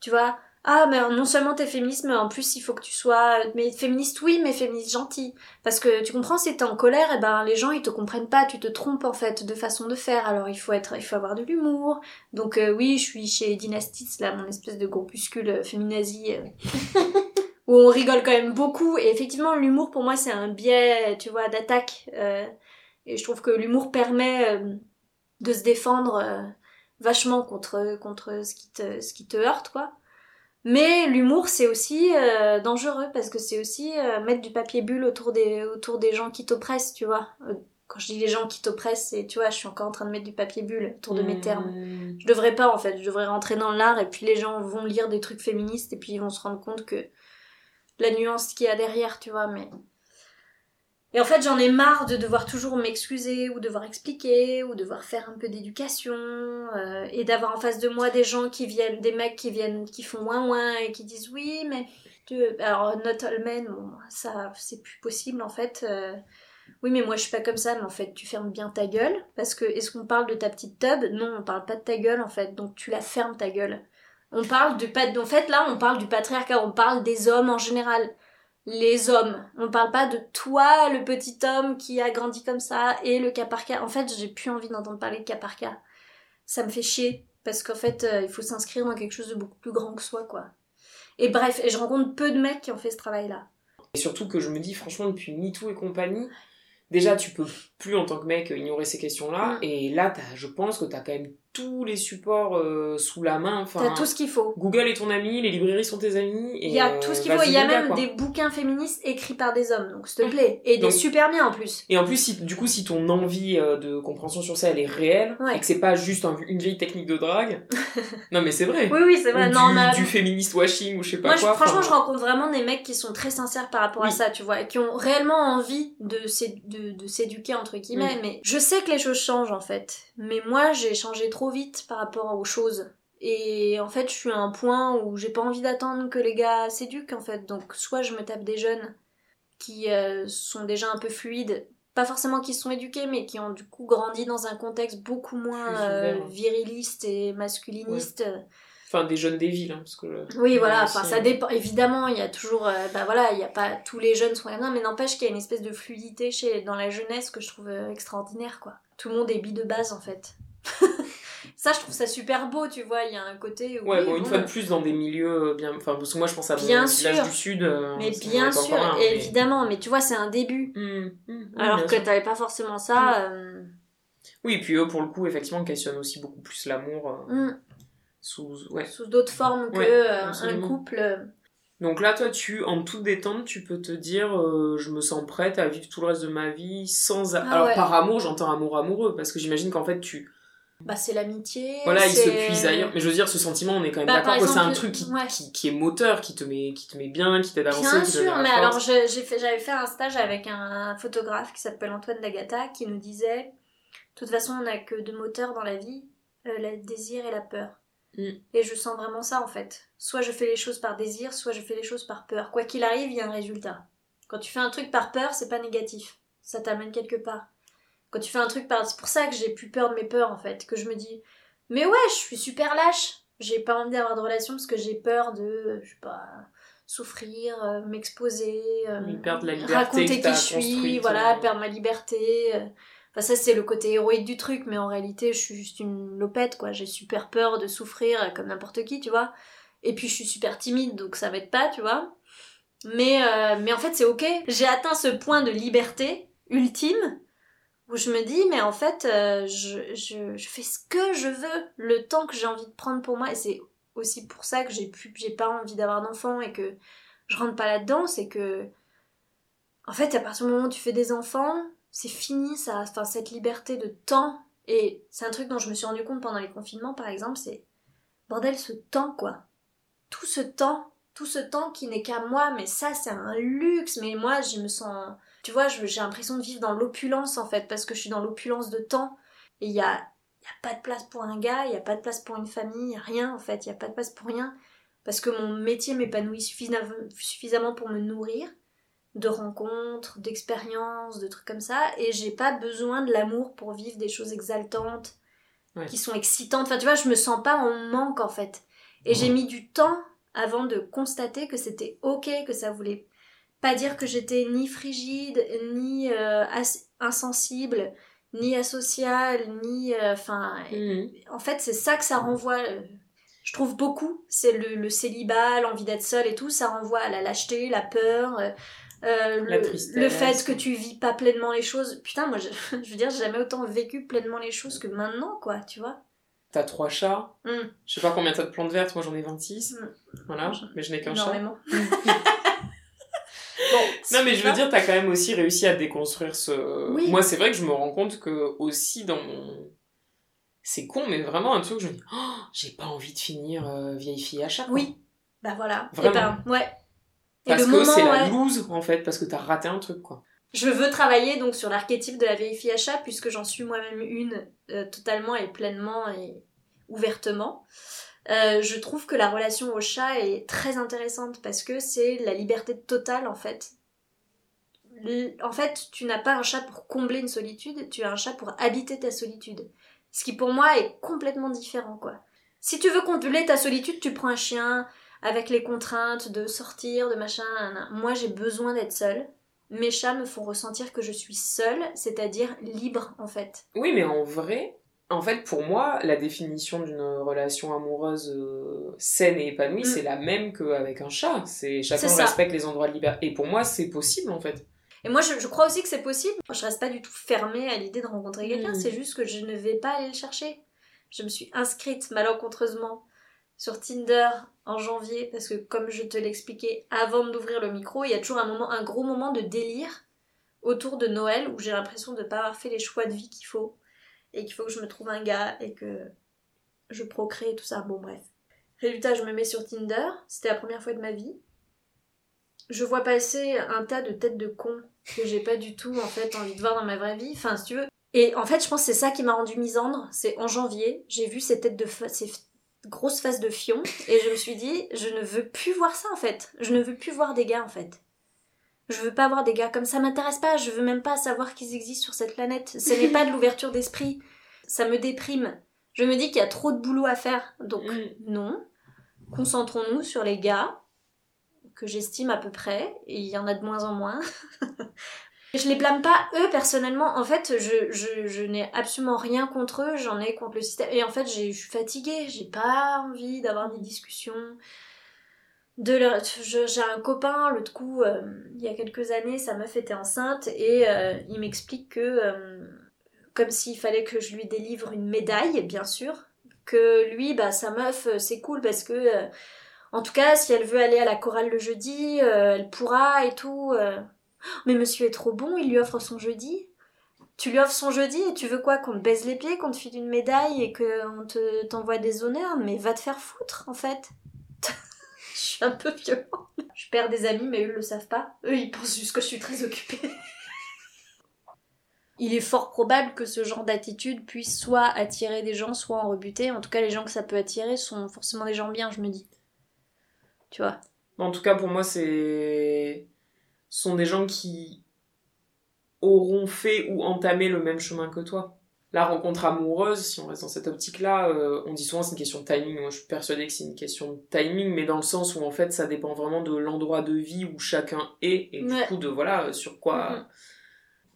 Tu vois, ah mais non seulement t'es féministe, mais en plus il faut que tu sois mais féministe, oui, mais féministe gentille, parce que tu comprends, si t'es en colère, et ben les gens ils te comprennent pas, tu te trompes en fait de façon de faire, alors il faut avoir de l'humour. Donc oui, je suis chez Dynasties là, mon espèce de groupuscule féminazi où on rigole quand même beaucoup, et effectivement l'humour pour moi c'est un biais, tu vois, d'attaque, et je trouve que l'humour permet de se défendre vachement contre ce qui te heurte, quoi. Mais l'humour c'est aussi dangereux, parce que c'est aussi mettre du papier bulle autour des gens qui t'oppressent, tu vois. Quand je dis les gens qui t'oppressent, c'est, tu vois, je suis encore en train de mettre du papier bulle autour de mes termes. Je devrais pas en fait, je devrais rentrer dans l'art, et puis les gens vont lire des trucs féministes et puis ils vont se rendre compte que la nuance qu'il y a derrière, tu vois, mais... Et en fait, j'en ai marre de devoir toujours m'excuser, ou devoir expliquer, ou devoir faire un peu d'éducation, et d'avoir en face de moi des gens qui viennent, des mecs qui font ouin-ouin, et qui disent oui, mais... Alors, not all men, bon, ça, c'est plus possible, en fait. Oui, mais moi, je suis pas comme ça, mais en fait, tu fermes bien ta gueule, parce que, est-ce qu'on parle de ta petite tub ? Non, on parle pas de ta gueule, en fait, donc tu la fermes, ta gueule. On parle en fait, là, on parle du patriarcat, on parle des hommes en général. Les hommes, on parle pas de toi, le petit homme qui a grandi comme ça, et le cas par cas. En fait, j'ai plus envie d'entendre parler de cas par cas. Ça me fait chier, parce qu'en fait, il faut s'inscrire dans quelque chose de beaucoup plus grand que soi, quoi. Et bref, et je rencontre peu de mecs qui ont fait ce travail-là. Et surtout que je me dis, franchement, depuis MeToo et compagnie, déjà, tu peux plus, en tant que mec, ignorer ces questions-là, et là, je pense que t'as quand même tous les supports sous la main. Enfin, t'as tout ce qu'il faut. Google est ton ami, les librairies sont tes amis. Il y a tout ce qu'il faut. Il y a même des bouquins féministes écrits par des hommes, donc s'il te plaît. Et des super bien en plus. Et en plus, si ton envie de compréhension sur ça, elle est réelle, et que c'est pas juste une vieille technique de drague. Non mais c'est vrai. Oui, c'est vrai. Ou non, du féministe washing ou je sais pas quoi. Moi, franchement, je rencontre vraiment des mecs qui sont très sincères par rapport à ça, tu vois, et qui ont réellement envie de s'éduquer, entre guillemets. Mais je sais que les choses changent en fait. Mais moi, j'ai changé trop vite par rapport aux choses, et en fait je suis à un point où j'ai pas envie d'attendre que les gars s'éduquent en fait, donc soit je me tape des jeunes qui sont déjà un peu fluides, pas forcément qui sont éduqués, mais qui ont du coup grandi dans un contexte beaucoup moins viriliste et masculiniste, enfin des jeunes des villes, hein, parce que oui voilà, enfin ça dépend évidemment, il y a toujours il y a pas tous les jeunes sont là, mais n'empêche qu'il y a une espèce de fluidité dans la jeunesse que je trouve extraordinaire, quoi. Tout le monde est bi de base en fait. Ça, je trouve ça super beau, tu vois, il y a un côté... Où, une fois de plus, dans des milieux bien... Enfin, parce que moi, je pense à mon village du Sud... mais bien sûr, évidemment, mais tu vois, c'est un début. Alors que t'avais pas forcément ça... Oui, et puis eux, pour le coup, effectivement, questionnent aussi beaucoup plus l'amour sous d'autres formes qu'un couple. Donc là, toi, en toute détente, tu peux te dire je me sens prête à vivre tout le reste de ma vie sans... par amour, j'entends amour amoureux, parce que j'imagine qu'en fait, tu... c'est l'amitié, voilà, il se puise ailleurs, mais je veux dire, ce sentiment, on est quand même d'accord que c'est un truc qui est moteur, qui te met bien, qui t'aide à avancer, bien sûr, mais alors j'avais fait un stage avec un photographe qui s'appelle Antoine Dagata, qui nous disait, de toute façon on n'a que deux moteurs dans la vie, le désir et la peur. Et je sens vraiment ça en fait, soit je fais les choses par désir, soit je fais les choses par peur, quoi qu'il arrive il y a un résultat. Quand tu fais un truc par peur, c'est pas négatif, ça t'amène quelque part. Quand tu fais un truc par... C'est pour ça que j'ai plus peur de mes peurs, en fait. Que je me dis... Mais ouais, je suis super lâche. J'ai pas envie d'avoir de relation parce que j'ai peur de... Je sais pas... Souffrir, m'exposer... perdre la liberté, raconter qui je suis, voilà, perdre ma liberté. Enfin, ça, c'est le côté héroïque du truc. Mais en réalité, je suis juste une lopette, quoi. J'ai super peur de souffrir comme n'importe qui, tu vois. Et puis, je suis super timide, donc ça m'aide pas, tu vois. Mais en fait, c'est ok. J'ai atteint ce point de liberté ultime... où je me dis, mais en fait, je fais ce que je veux, le temps que j'ai envie de prendre pour moi, et c'est aussi pour ça que j'ai pas envie d'avoir d'enfants, et que je rentre pas là-dedans, c'est que, en fait, à partir du moment où tu fais des enfants, c'est fini, ça, enfin, cette liberté de temps, et c'est un truc dont je me suis rendu compte pendant les confinements, par exemple, c'est, bordel, ce temps, quoi, tout ce temps qui n'est qu'à moi, mais ça, c'est un luxe, mais moi, je me sens... Tu vois, j'ai l'impression de vivre dans l'opulence, en fait, parce que je suis dans l'opulence de temps. Et il y a pas de place pour un gars, il n'y a pas de place pour une famille, il n'y a rien, en fait. Il n'y a pas de place pour rien. Parce que mon métier m'épanouit suffisamment pour me nourrir de rencontres, d'expériences, de trucs comme ça. Et j'ai pas besoin de l'amour pour vivre des choses exaltantes, qui sont excitantes. Enfin, tu vois, je me sens pas en manque, en fait. Et j'ai mis du temps avant de constater que c'était ok, que ça voulait pas dire que j'étais ni frigide, ni insensible, ni asociale, ni... En fait, c'est ça que ça renvoie... Je trouve beaucoup, c'est le célibat, l'envie d'être seule et tout, ça renvoie à la lâcheté, la peur, le fait que tu vis pas pleinement les choses. Putain, moi, je veux dire, j'ai jamais autant vécu pleinement les choses que maintenant, quoi, tu vois. T'as 3 chats, je sais pas combien t'as de plantes vertes, moi j'en ai 26, voilà, mais je n'ai qu'un énormément. Chat. Bon, non mais je veux dire, t'as quand même aussi réussi à déconstruire ce... Oui. Moi c'est vrai que je me rends compte que aussi dans mon... C'est con, mais vraiment un truc que je me dis, oh, j'ai pas envie de finir vieille fille à chat. Oui, bah voilà. Vraiment. Et ben, ouais. Parce et le que moment, c'est la loose, en fait, parce que t'as raté un truc, quoi. Je veux travailler donc sur l'archétype de la vieille fille à chat, puisque j'en suis moi-même une totalement et pleinement et ouvertement. Je trouve que la relation au chat est très intéressante, parce que c'est la liberté totale, en fait. En fait, tu n'as pas un chat pour combler une solitude, tu as un chat pour habiter ta solitude. Ce qui pour moi est complètement différent, quoi. Si tu veux combler ta solitude, tu prends un chien avec les contraintes de sortir, de machin. Moi, j'ai besoin d'être seule. Mes chats me font ressentir que je suis seule, c'est-à-dire libre, en fait. Oui, mais en vrai, en fait, pour moi, la définition d'une relation amoureuse saine et épanouie, c'est la même qu'avec un chat. C'est chacun respecte les endroits de liberté. Et pour moi, c'est possible, en fait. Et moi, je crois aussi que c'est possible. Je reste pas du tout fermée à l'idée de rencontrer quelqu'un. C'est juste que je ne vais pas aller le chercher. Je me suis inscrite malencontreusement sur Tinder en janvier parce que, comme je te l'expliquais avant d'ouvrir le micro, il y a toujours un gros moment de délire autour de Noël où j'ai l'impression de ne pas avoir fait les choix de vie qu'il faut et qu'il faut que je me trouve un gars et que je procrée et tout ça. Bon, bref. Résultat, je me mets sur Tinder. C'était la première fois de ma vie. Je vois passer un tas de têtes de cons que j'ai pas du tout en fait envie de voir dans ma vraie vie, enfin si tu veux. Et en fait je pense que c'est ça qui m'a rendue misandre, c'est en janvier, j'ai vu ces têtes de ces grosses faces de fion et je me suis dit je ne veux plus voir ça en fait, je ne veux plus voir des gars en fait. Je veux pas voir des gars comme ça, m'intéresse pas, je veux même pas savoir qu'ils existent sur cette planète, ce n'est pas de l'ouverture d'esprit, ça me déprime. Je me dis qu'il y a trop de boulot à faire, donc non, concentrons-nous sur les gars que j'estime à peu près, et il y en a de moins en moins. Je les blâme pas, eux, personnellement. En fait, je n'ai absolument rien contre eux, j'en ai contre le système. Et en fait, je suis fatiguée, j'ai pas envie d'avoir des discussions. J'ai un copain, l'autre coup, il y a quelques années, sa meuf était enceinte, et il m'explique que, comme s'il fallait que je lui délivre une médaille, bien sûr, que lui, bah, sa meuf, c'est cool parce que... en tout cas, si elle veut aller à la chorale le jeudi, elle pourra et tout. Mais monsieur est trop bon, il lui offre son jeudi. Tu lui offres son jeudi et tu veux quoi? Qu'on te baise les pieds, qu'on te file une médaille et qu'on t'envoie des honneurs? Mais va te faire foutre, en fait. Je suis un peu violente. Je perds des amis, mais eux ne le savent pas. Eux, ils pensent juste que je suis très occupée. Il est fort probable que ce genre d'attitude puisse soit attirer des gens, soit en rebuter. En tout cas, les gens que ça peut attirer sont forcément des gens bien, je me dis. Tu vois. En tout cas, pour moi, ce sont des gens qui auront fait ou entamé le même chemin que toi. La rencontre amoureuse, si on reste dans cette optique-là, on dit souvent c'est une question de timing. Moi, je suis persuadée que c'est une question de timing, mais dans le sens où, en fait, ça dépend vraiment de l'endroit de vie où chacun est, et du coup, de, voilà, sur quoi...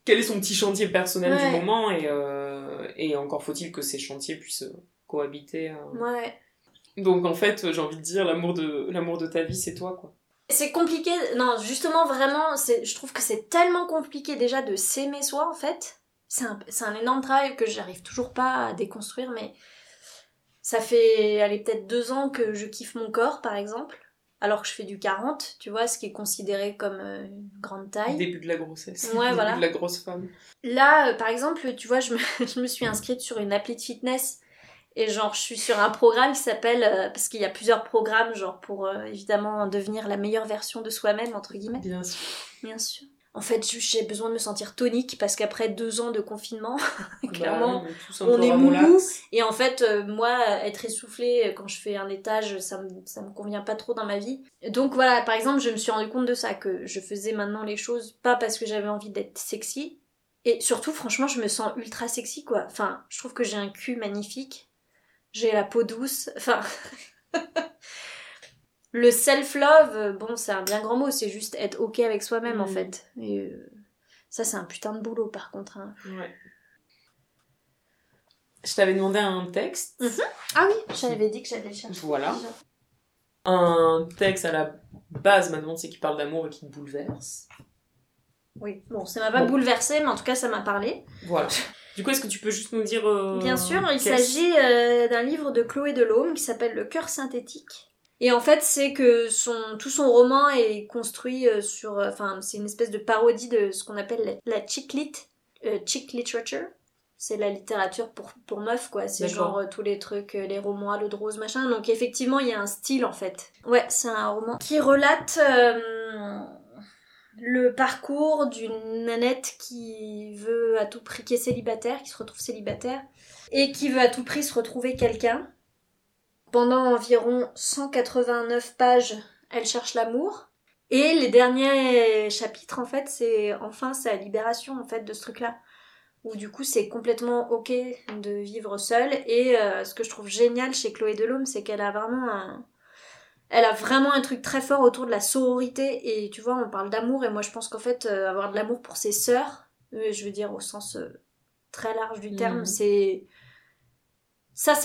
Quel est son petit chantier personnel du moment, et encore faut-il que ces chantiers puissent cohabiter. Donc en fait, j'ai envie de dire, l'amour de ta vie, c'est toi, quoi. C'est compliqué, non, justement, vraiment, je trouve que c'est tellement compliqué déjà de s'aimer soi, en fait. C'est un énorme travail que j'arrive toujours pas à déconstruire, mais ça fait, allez, peut-être 2 ans que je kiffe mon corps, par exemple, alors que je fais du 40, tu vois, ce qui est considéré comme une grande taille. Début de la grossesse, ouais, voilà. Début de la grosse femme. Là, par exemple, tu vois, je me suis inscrite sur une appli de fitness. Et genre, je suis sur un programme qui s'appelle... parce qu'il y a plusieurs programmes, genre pour, évidemment, devenir la meilleure version de soi-même, entre guillemets. Bien sûr. Bien sûr. En fait, j'ai besoin de me sentir tonique, parce qu'après 2 ans de confinement, clairement, on est moulou. Et en fait, moi, être essoufflée quand je fais un étage, ça me convient pas trop dans ma vie. Donc voilà, par exemple, je me suis rendu compte de ça, que je faisais maintenant les choses, pas parce que j'avais envie d'être sexy. Et surtout, franchement, je me sens ultra sexy, quoi. Enfin, je trouve que j'ai un cul magnifique. J'ai la peau douce, enfin... le self-love, bon, c'est un bien grand mot, c'est juste être ok avec soi-même, en fait. Et ça, c'est un putain de boulot, par contre. Hein. Ouais. Je t'avais demandé un texte. Ah oui, je t'avais dit que j'allais le chercher. Voilà. Déjà. Un texte à la base, maintenant, c'est qui parle d'amour et qui te bouleverse. Oui, bon, ça m'a pas bouleversée, mais en tout cas, ça m'a parlé. Voilà. Du coup, est-ce que tu peux juste nous dire... Bien sûr, il s'agit d'un livre de Chloé Delaume qui s'appelle « Le cœur synthétique ». Et en fait, c'est que tout son roman est construit sur... Enfin, c'est une espèce de parodie de ce qu'on appelle la chick lit, chick literature. C'est la littérature pour meufs, quoi. C'est genre tous les trucs, les romans à l'eau de rose, machin. Donc effectivement, il y a un style, en fait. Ouais, c'est un roman qui relate... le parcours d'une nanette qui veut à tout prix, qui est célibataire, qui se retrouve célibataire, et qui veut à tout prix se retrouver quelqu'un. Pendant environ 189 pages, elle cherche l'amour. Et les derniers chapitres, en fait, c'est enfin sa libération, en fait, de ce truc-là. Où du coup, c'est complètement ok de vivre seule. Et ce que je trouve génial chez Chloé Delaume, c'est qu'elle a vraiment un truc très fort autour de la sororité, et tu vois, on parle d'amour, et moi je pense qu'en fait, avoir de l'amour pour ses sœurs, je veux dire au sens très large du terme, c'est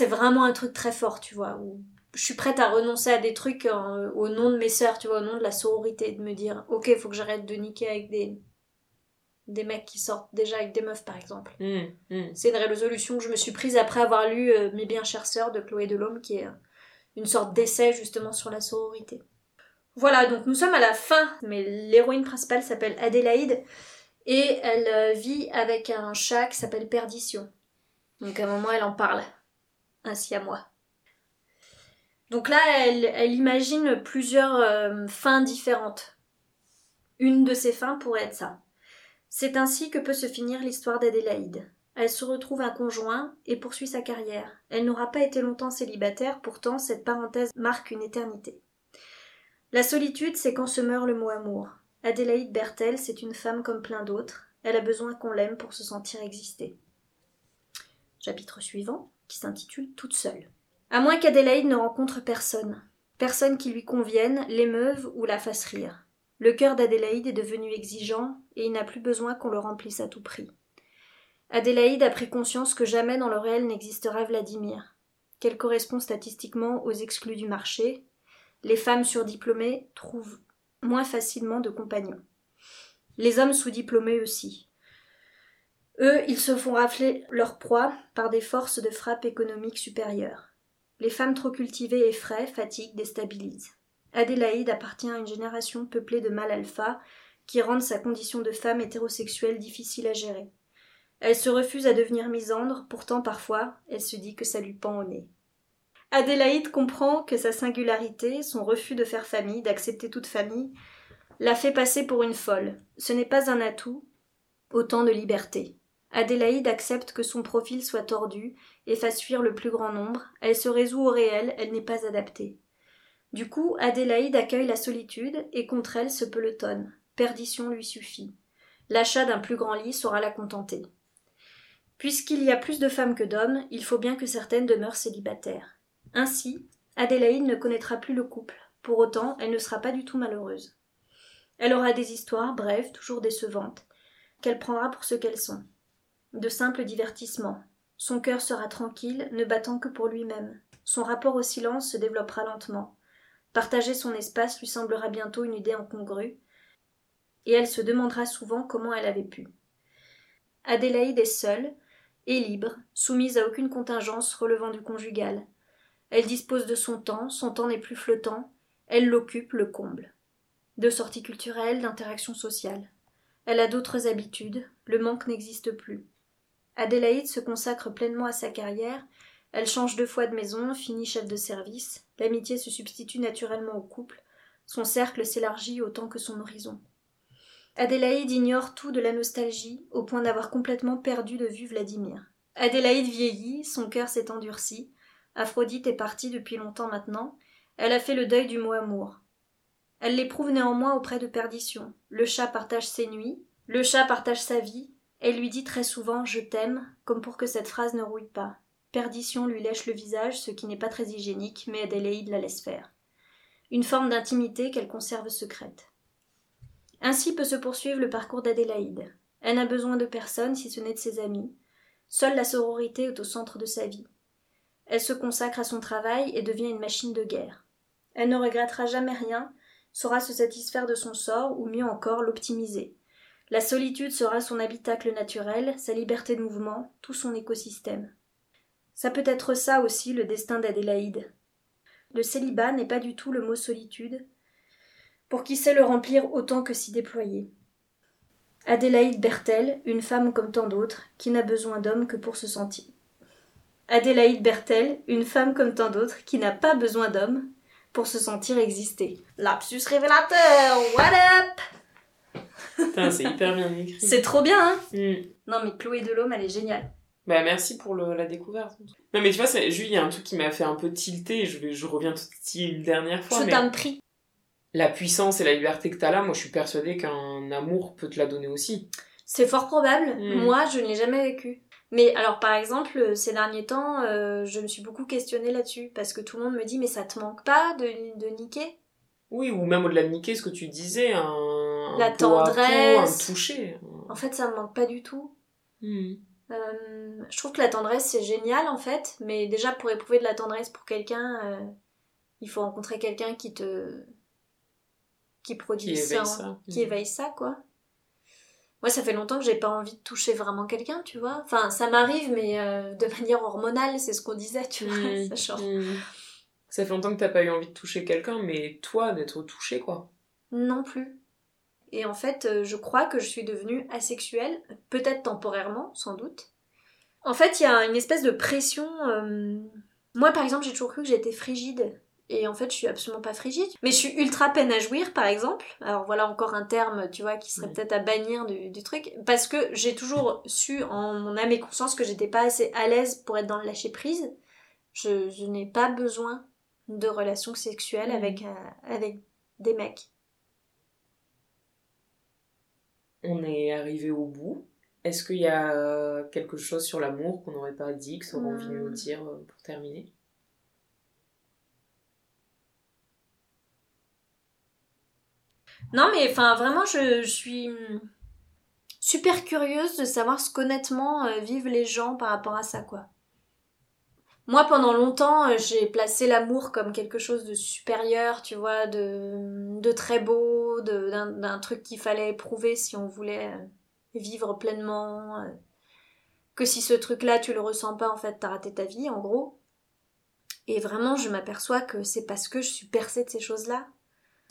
vraiment un truc très fort, tu vois, où je suis prête à renoncer à des trucs au nom de mes sœurs, tu vois, au nom de la sororité, de me dire, ok, faut que j'arrête de niquer avec des mecs qui sortent déjà avec des meufs, par exemple. C'est une résolution que je me suis prise après avoir lu Mes bien chères sœurs de Chloé Delaume, qui est... une sorte d'essai justement sur la sororité. Voilà, donc nous sommes à la fin, mais l'héroïne principale s'appelle Adélaïde et elle vit avec un chat qui s'appelle Perdition. Donc à un moment elle en parle, ainsi à moi. Donc là elle imagine plusieurs fins différentes. Une de ces fins pourrait être ça. C'est ainsi que peut se finir l'histoire d'Adélaïde. Elle se retrouve un conjoint et poursuit sa carrière. Elle n'aura pas été longtemps célibataire, pourtant cette parenthèse marque une éternité. La solitude, c'est quand se meurt le mot amour. Adélaïde Bertel, c'est une femme comme plein d'autres. Elle a besoin qu'on l'aime pour se sentir exister. Chapitre suivant, qui s'intitule « Toute seule ». À moins qu'Adélaïde ne rencontre personne. Personne qui lui convienne, l'émeuve ou la fasse rire. Le cœur d'Adélaïde est devenu exigeant et il n'a plus besoin qu'on le remplisse à tout prix. Adélaïde a pris conscience que jamais dans le réel n'existera Vladimir, qu'elle correspond statistiquement aux exclus du marché. Les femmes surdiplômées trouvent moins facilement de compagnons. Les hommes sous-diplômés aussi. Eux, ils se font rafler leur proie par des forces de frappe économique supérieures. Les femmes trop cultivées et frais, fatiguent, déstabilisent. Adélaïde appartient à une génération peuplée de mâles alpha qui rendent sa condition de femme hétérosexuelle difficile à gérer. Elle se refuse à devenir misandre, pourtant parfois, elle se dit que ça lui pend au nez. Adélaïde comprend que sa singularité, son refus de faire famille, d'accepter toute famille, la fait passer pour une folle. Ce n'est pas un atout, autant de liberté. Adélaïde accepte que son profil soit tordu et fasse fuir le plus grand nombre. Elle se résout au réel, elle n'est pas adaptée. Du coup, Adélaïde accueille la solitude et contre elle se pelotonne. Perdition lui suffit. L'achat d'un plus grand lit saura la contenter. Puisqu'il y a plus de femmes que d'hommes, il faut bien que certaines demeurent célibataires. Ainsi, Adélaïde ne connaîtra plus le couple. Pour autant, elle ne sera pas du tout malheureuse. Elle aura des histoires, brèves, toujours décevantes, qu'elle prendra pour ce qu'elles sont. De simples divertissements. Son cœur sera tranquille, ne battant que pour lui-même. Son rapport au silence se développera lentement. Partager son espace lui semblera bientôt une idée incongrue, et elle se demandera souvent comment elle avait pu. Adélaïde est seule, et libre, soumise à aucune contingence relevant du conjugal. Elle dispose de son temps n'est plus flottant, elle l'occupe, le comble. De sorties culturelles, d'interactions sociales. Elle a d'autres habitudes, le manque n'existe plus. Adélaïde se consacre pleinement à sa carrière, elle change 2 fois de maison, finit chef de service, l'amitié se substitue naturellement au couple, son cercle s'élargit autant que son horizon. Adélaïde ignore tout de la nostalgie, au point d'avoir complètement perdu de vue Vladimir. Adélaïde vieillit, son cœur s'est endurci. Aphrodite est partie depuis longtemps maintenant. Elle a fait le deuil du mot amour. Elle l'éprouve néanmoins auprès de Perdition. Le chat partage ses nuits, le chat partage sa vie. Elle lui dit très souvent « je t'aime », comme pour que cette phrase ne rouille pas. Perdition lui lèche le visage, ce qui n'est pas très hygiénique, mais Adélaïde la laisse faire. une forme d'intimité qu'elle conserve secrète. Ainsi peut se poursuivre le parcours d'Adélaïde. Elle n'a besoin de personne si ce n'est de ses amis. Seule la sororité est au centre de sa vie. Elle se consacre à son travail et devient une machine de guerre. Elle ne regrettera jamais rien, saura se satisfaire de son sort ou mieux encore l'optimiser. La solitude sera son habitacle naturel, sa liberté de mouvement, tout son écosystème. Ça peut être ça aussi le destin d'Adélaïde. Le célibat n'est pas du tout le mot solitude, pour qui sait le remplir autant que s'y déployer. Adélaïde Bertel, une femme comme tant d'autres, qui n'a besoin d'homme que pour se sentir. Adélaïde Bertel, une femme comme tant d'autres, qui n'a pas besoin d'homme pour se sentir exister. Lapsus révélateur, what up. Putain, c'est hyper bien écrit. C'est trop bien, hein. Non mais Chloé Delaume, elle est géniale. Bah merci pour la découverte. Non mais tu vois, Julie, il y a un truc qui m'a fait un peu tilter, je reviens tout petit une dernière fois. Je t'en prie. La puissance et la liberté que t'as là, moi je suis persuadée qu'un amour peut te la donner aussi. C'est fort probable, moi je ne l'ai jamais vécu. Mais alors par exemple, ces derniers temps, je me suis beaucoup questionnée là-dessus, parce que tout le monde me dit « mais ça te manque pas de niquer ?» Oui, ou même au-delà de niquer, ce que tu disais, la tendresse, un toucher. En fait ça me manque pas du tout. Je trouve que la tendresse c'est génial en fait, mais déjà pour éprouver de la tendresse pour quelqu'un, il faut rencontrer quelqu'un qui éveille ça, quoi. Moi, ça fait longtemps que j'ai pas envie de toucher vraiment quelqu'un, tu vois. Enfin, ça m'arrive, mais de manière hormonale, c'est ce qu'on disait, tu vois. Ça fait longtemps que t'as pas eu envie de toucher quelqu'un, mais toi, d'être touchée, quoi. Non plus. Et en fait, je crois que je suis devenue asexuelle, peut-être temporairement, sans doute. En fait, il y a une espèce de pression. Moi, par exemple, j'ai toujours cru que j'étais frigide. Et en fait, je suis absolument pas frigide. Mais je suis ultra peine à jouir, par exemple. Alors voilà encore un terme, tu vois, qui serait peut-être à bannir du truc. Parce que j'ai toujours su, en mon âme et conscience, que j'étais pas assez à l'aise pour être dans le lâcher-prise. Je n'ai pas besoin de relations sexuelles avec des mecs. On est arrivé au bout. Est-ce qu'il y a quelque chose sur l'amour qu'on n'aurait pas dit, que ça aurait envie de nous dire pour terminer ? Non mais enfin vraiment je suis super curieuse de savoir ce qu'honnêtement vivent les gens par rapport à ça, quoi. Moi pendant longtemps j'ai placé l'amour comme quelque chose de supérieur, tu vois, de très beau, d'un truc qu'il fallait éprouver si on voulait vivre pleinement, que si ce truc là tu le ressens pas en fait t'as raté ta vie en gros. Et vraiment je m'aperçois que c'est parce que je suis percée de ces choses là.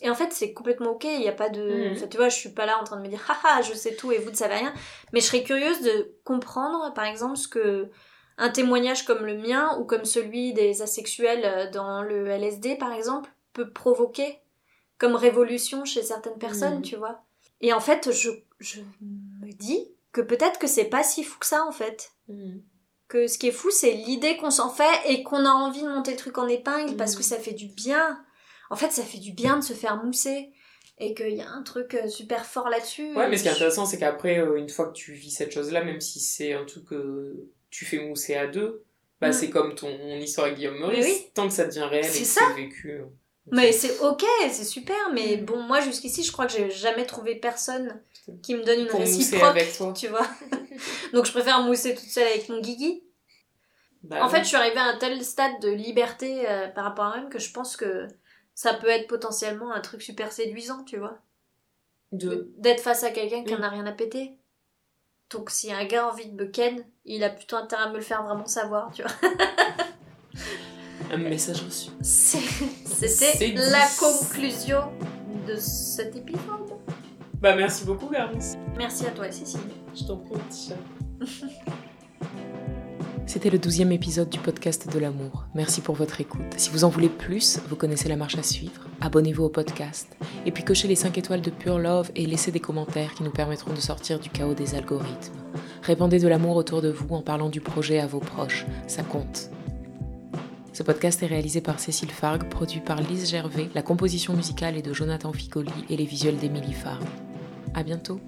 Et en fait, c'est complètement ok, il n'y a pas de... Enfin, tu vois, je ne suis pas là en train de me dire « Haha, je sais tout et vous ne savez rien ». Mais je serais curieuse de comprendre, par exemple, ce que un témoignage comme le mien ou comme celui des asexuels dans le LSD, par exemple, peut provoquer comme révolution chez certaines personnes, tu vois. Et en fait, je me dis que peut-être que c'est pas si fou que ça, en fait. Que ce qui est fou, c'est l'idée qu'on s'en fait et qu'on a envie de monter le truc en épingle parce que ça fait du bien. En fait, ça fait du bien de se faire mousser et qu'il y a un truc super fort là-dessus. Ouais, mais ce qui est intéressant, c'est qu'après, une fois que tu vis cette chose-là, même si c'est un truc que tu fais mousser à deux, bah c'est comme ton histoire avec Guillaume Meurice, tant que ça devient réel c'est et que c'est vécu. Mais c'est ok, c'est super, mais bon, moi jusqu'ici, je crois que j'ai jamais trouvé personne qui me donne une réciproque, tu vois. Donc je préfère mousser toute seule avec mon guigui. Bah, en fait, je suis arrivée à un tel stade de liberté par rapport à moi-même que je pense que ça peut être potentiellement un truc super séduisant, tu vois. D'être face à quelqu'un qui en a rien à péter. Donc si un gars a envie de me ken, il a plutôt intérêt à me le faire vraiment savoir, tu vois. Un message reçu. C'était la conclusion de cet épisode. Bah merci beaucoup, Garance. Merci à toi, Cécile. Je t'en prie, petit chat. C'était le 12e épisode du podcast de l'amour. Merci pour votre écoute. Si vous en voulez plus, vous connaissez la marche à suivre. Abonnez-vous au podcast. Et puis cochez les 5 étoiles de Pure Love et laissez des commentaires qui nous permettront de sortir du chaos des algorithmes. Répandez de l'amour autour de vous en parlant du projet à vos proches. Ça compte. Ce podcast est réalisé par Cécile Fargues, produit par Lise Gervais. La composition musicale est de Jonathan Figoli et les visuels d'Emilie Fargues. À bientôt.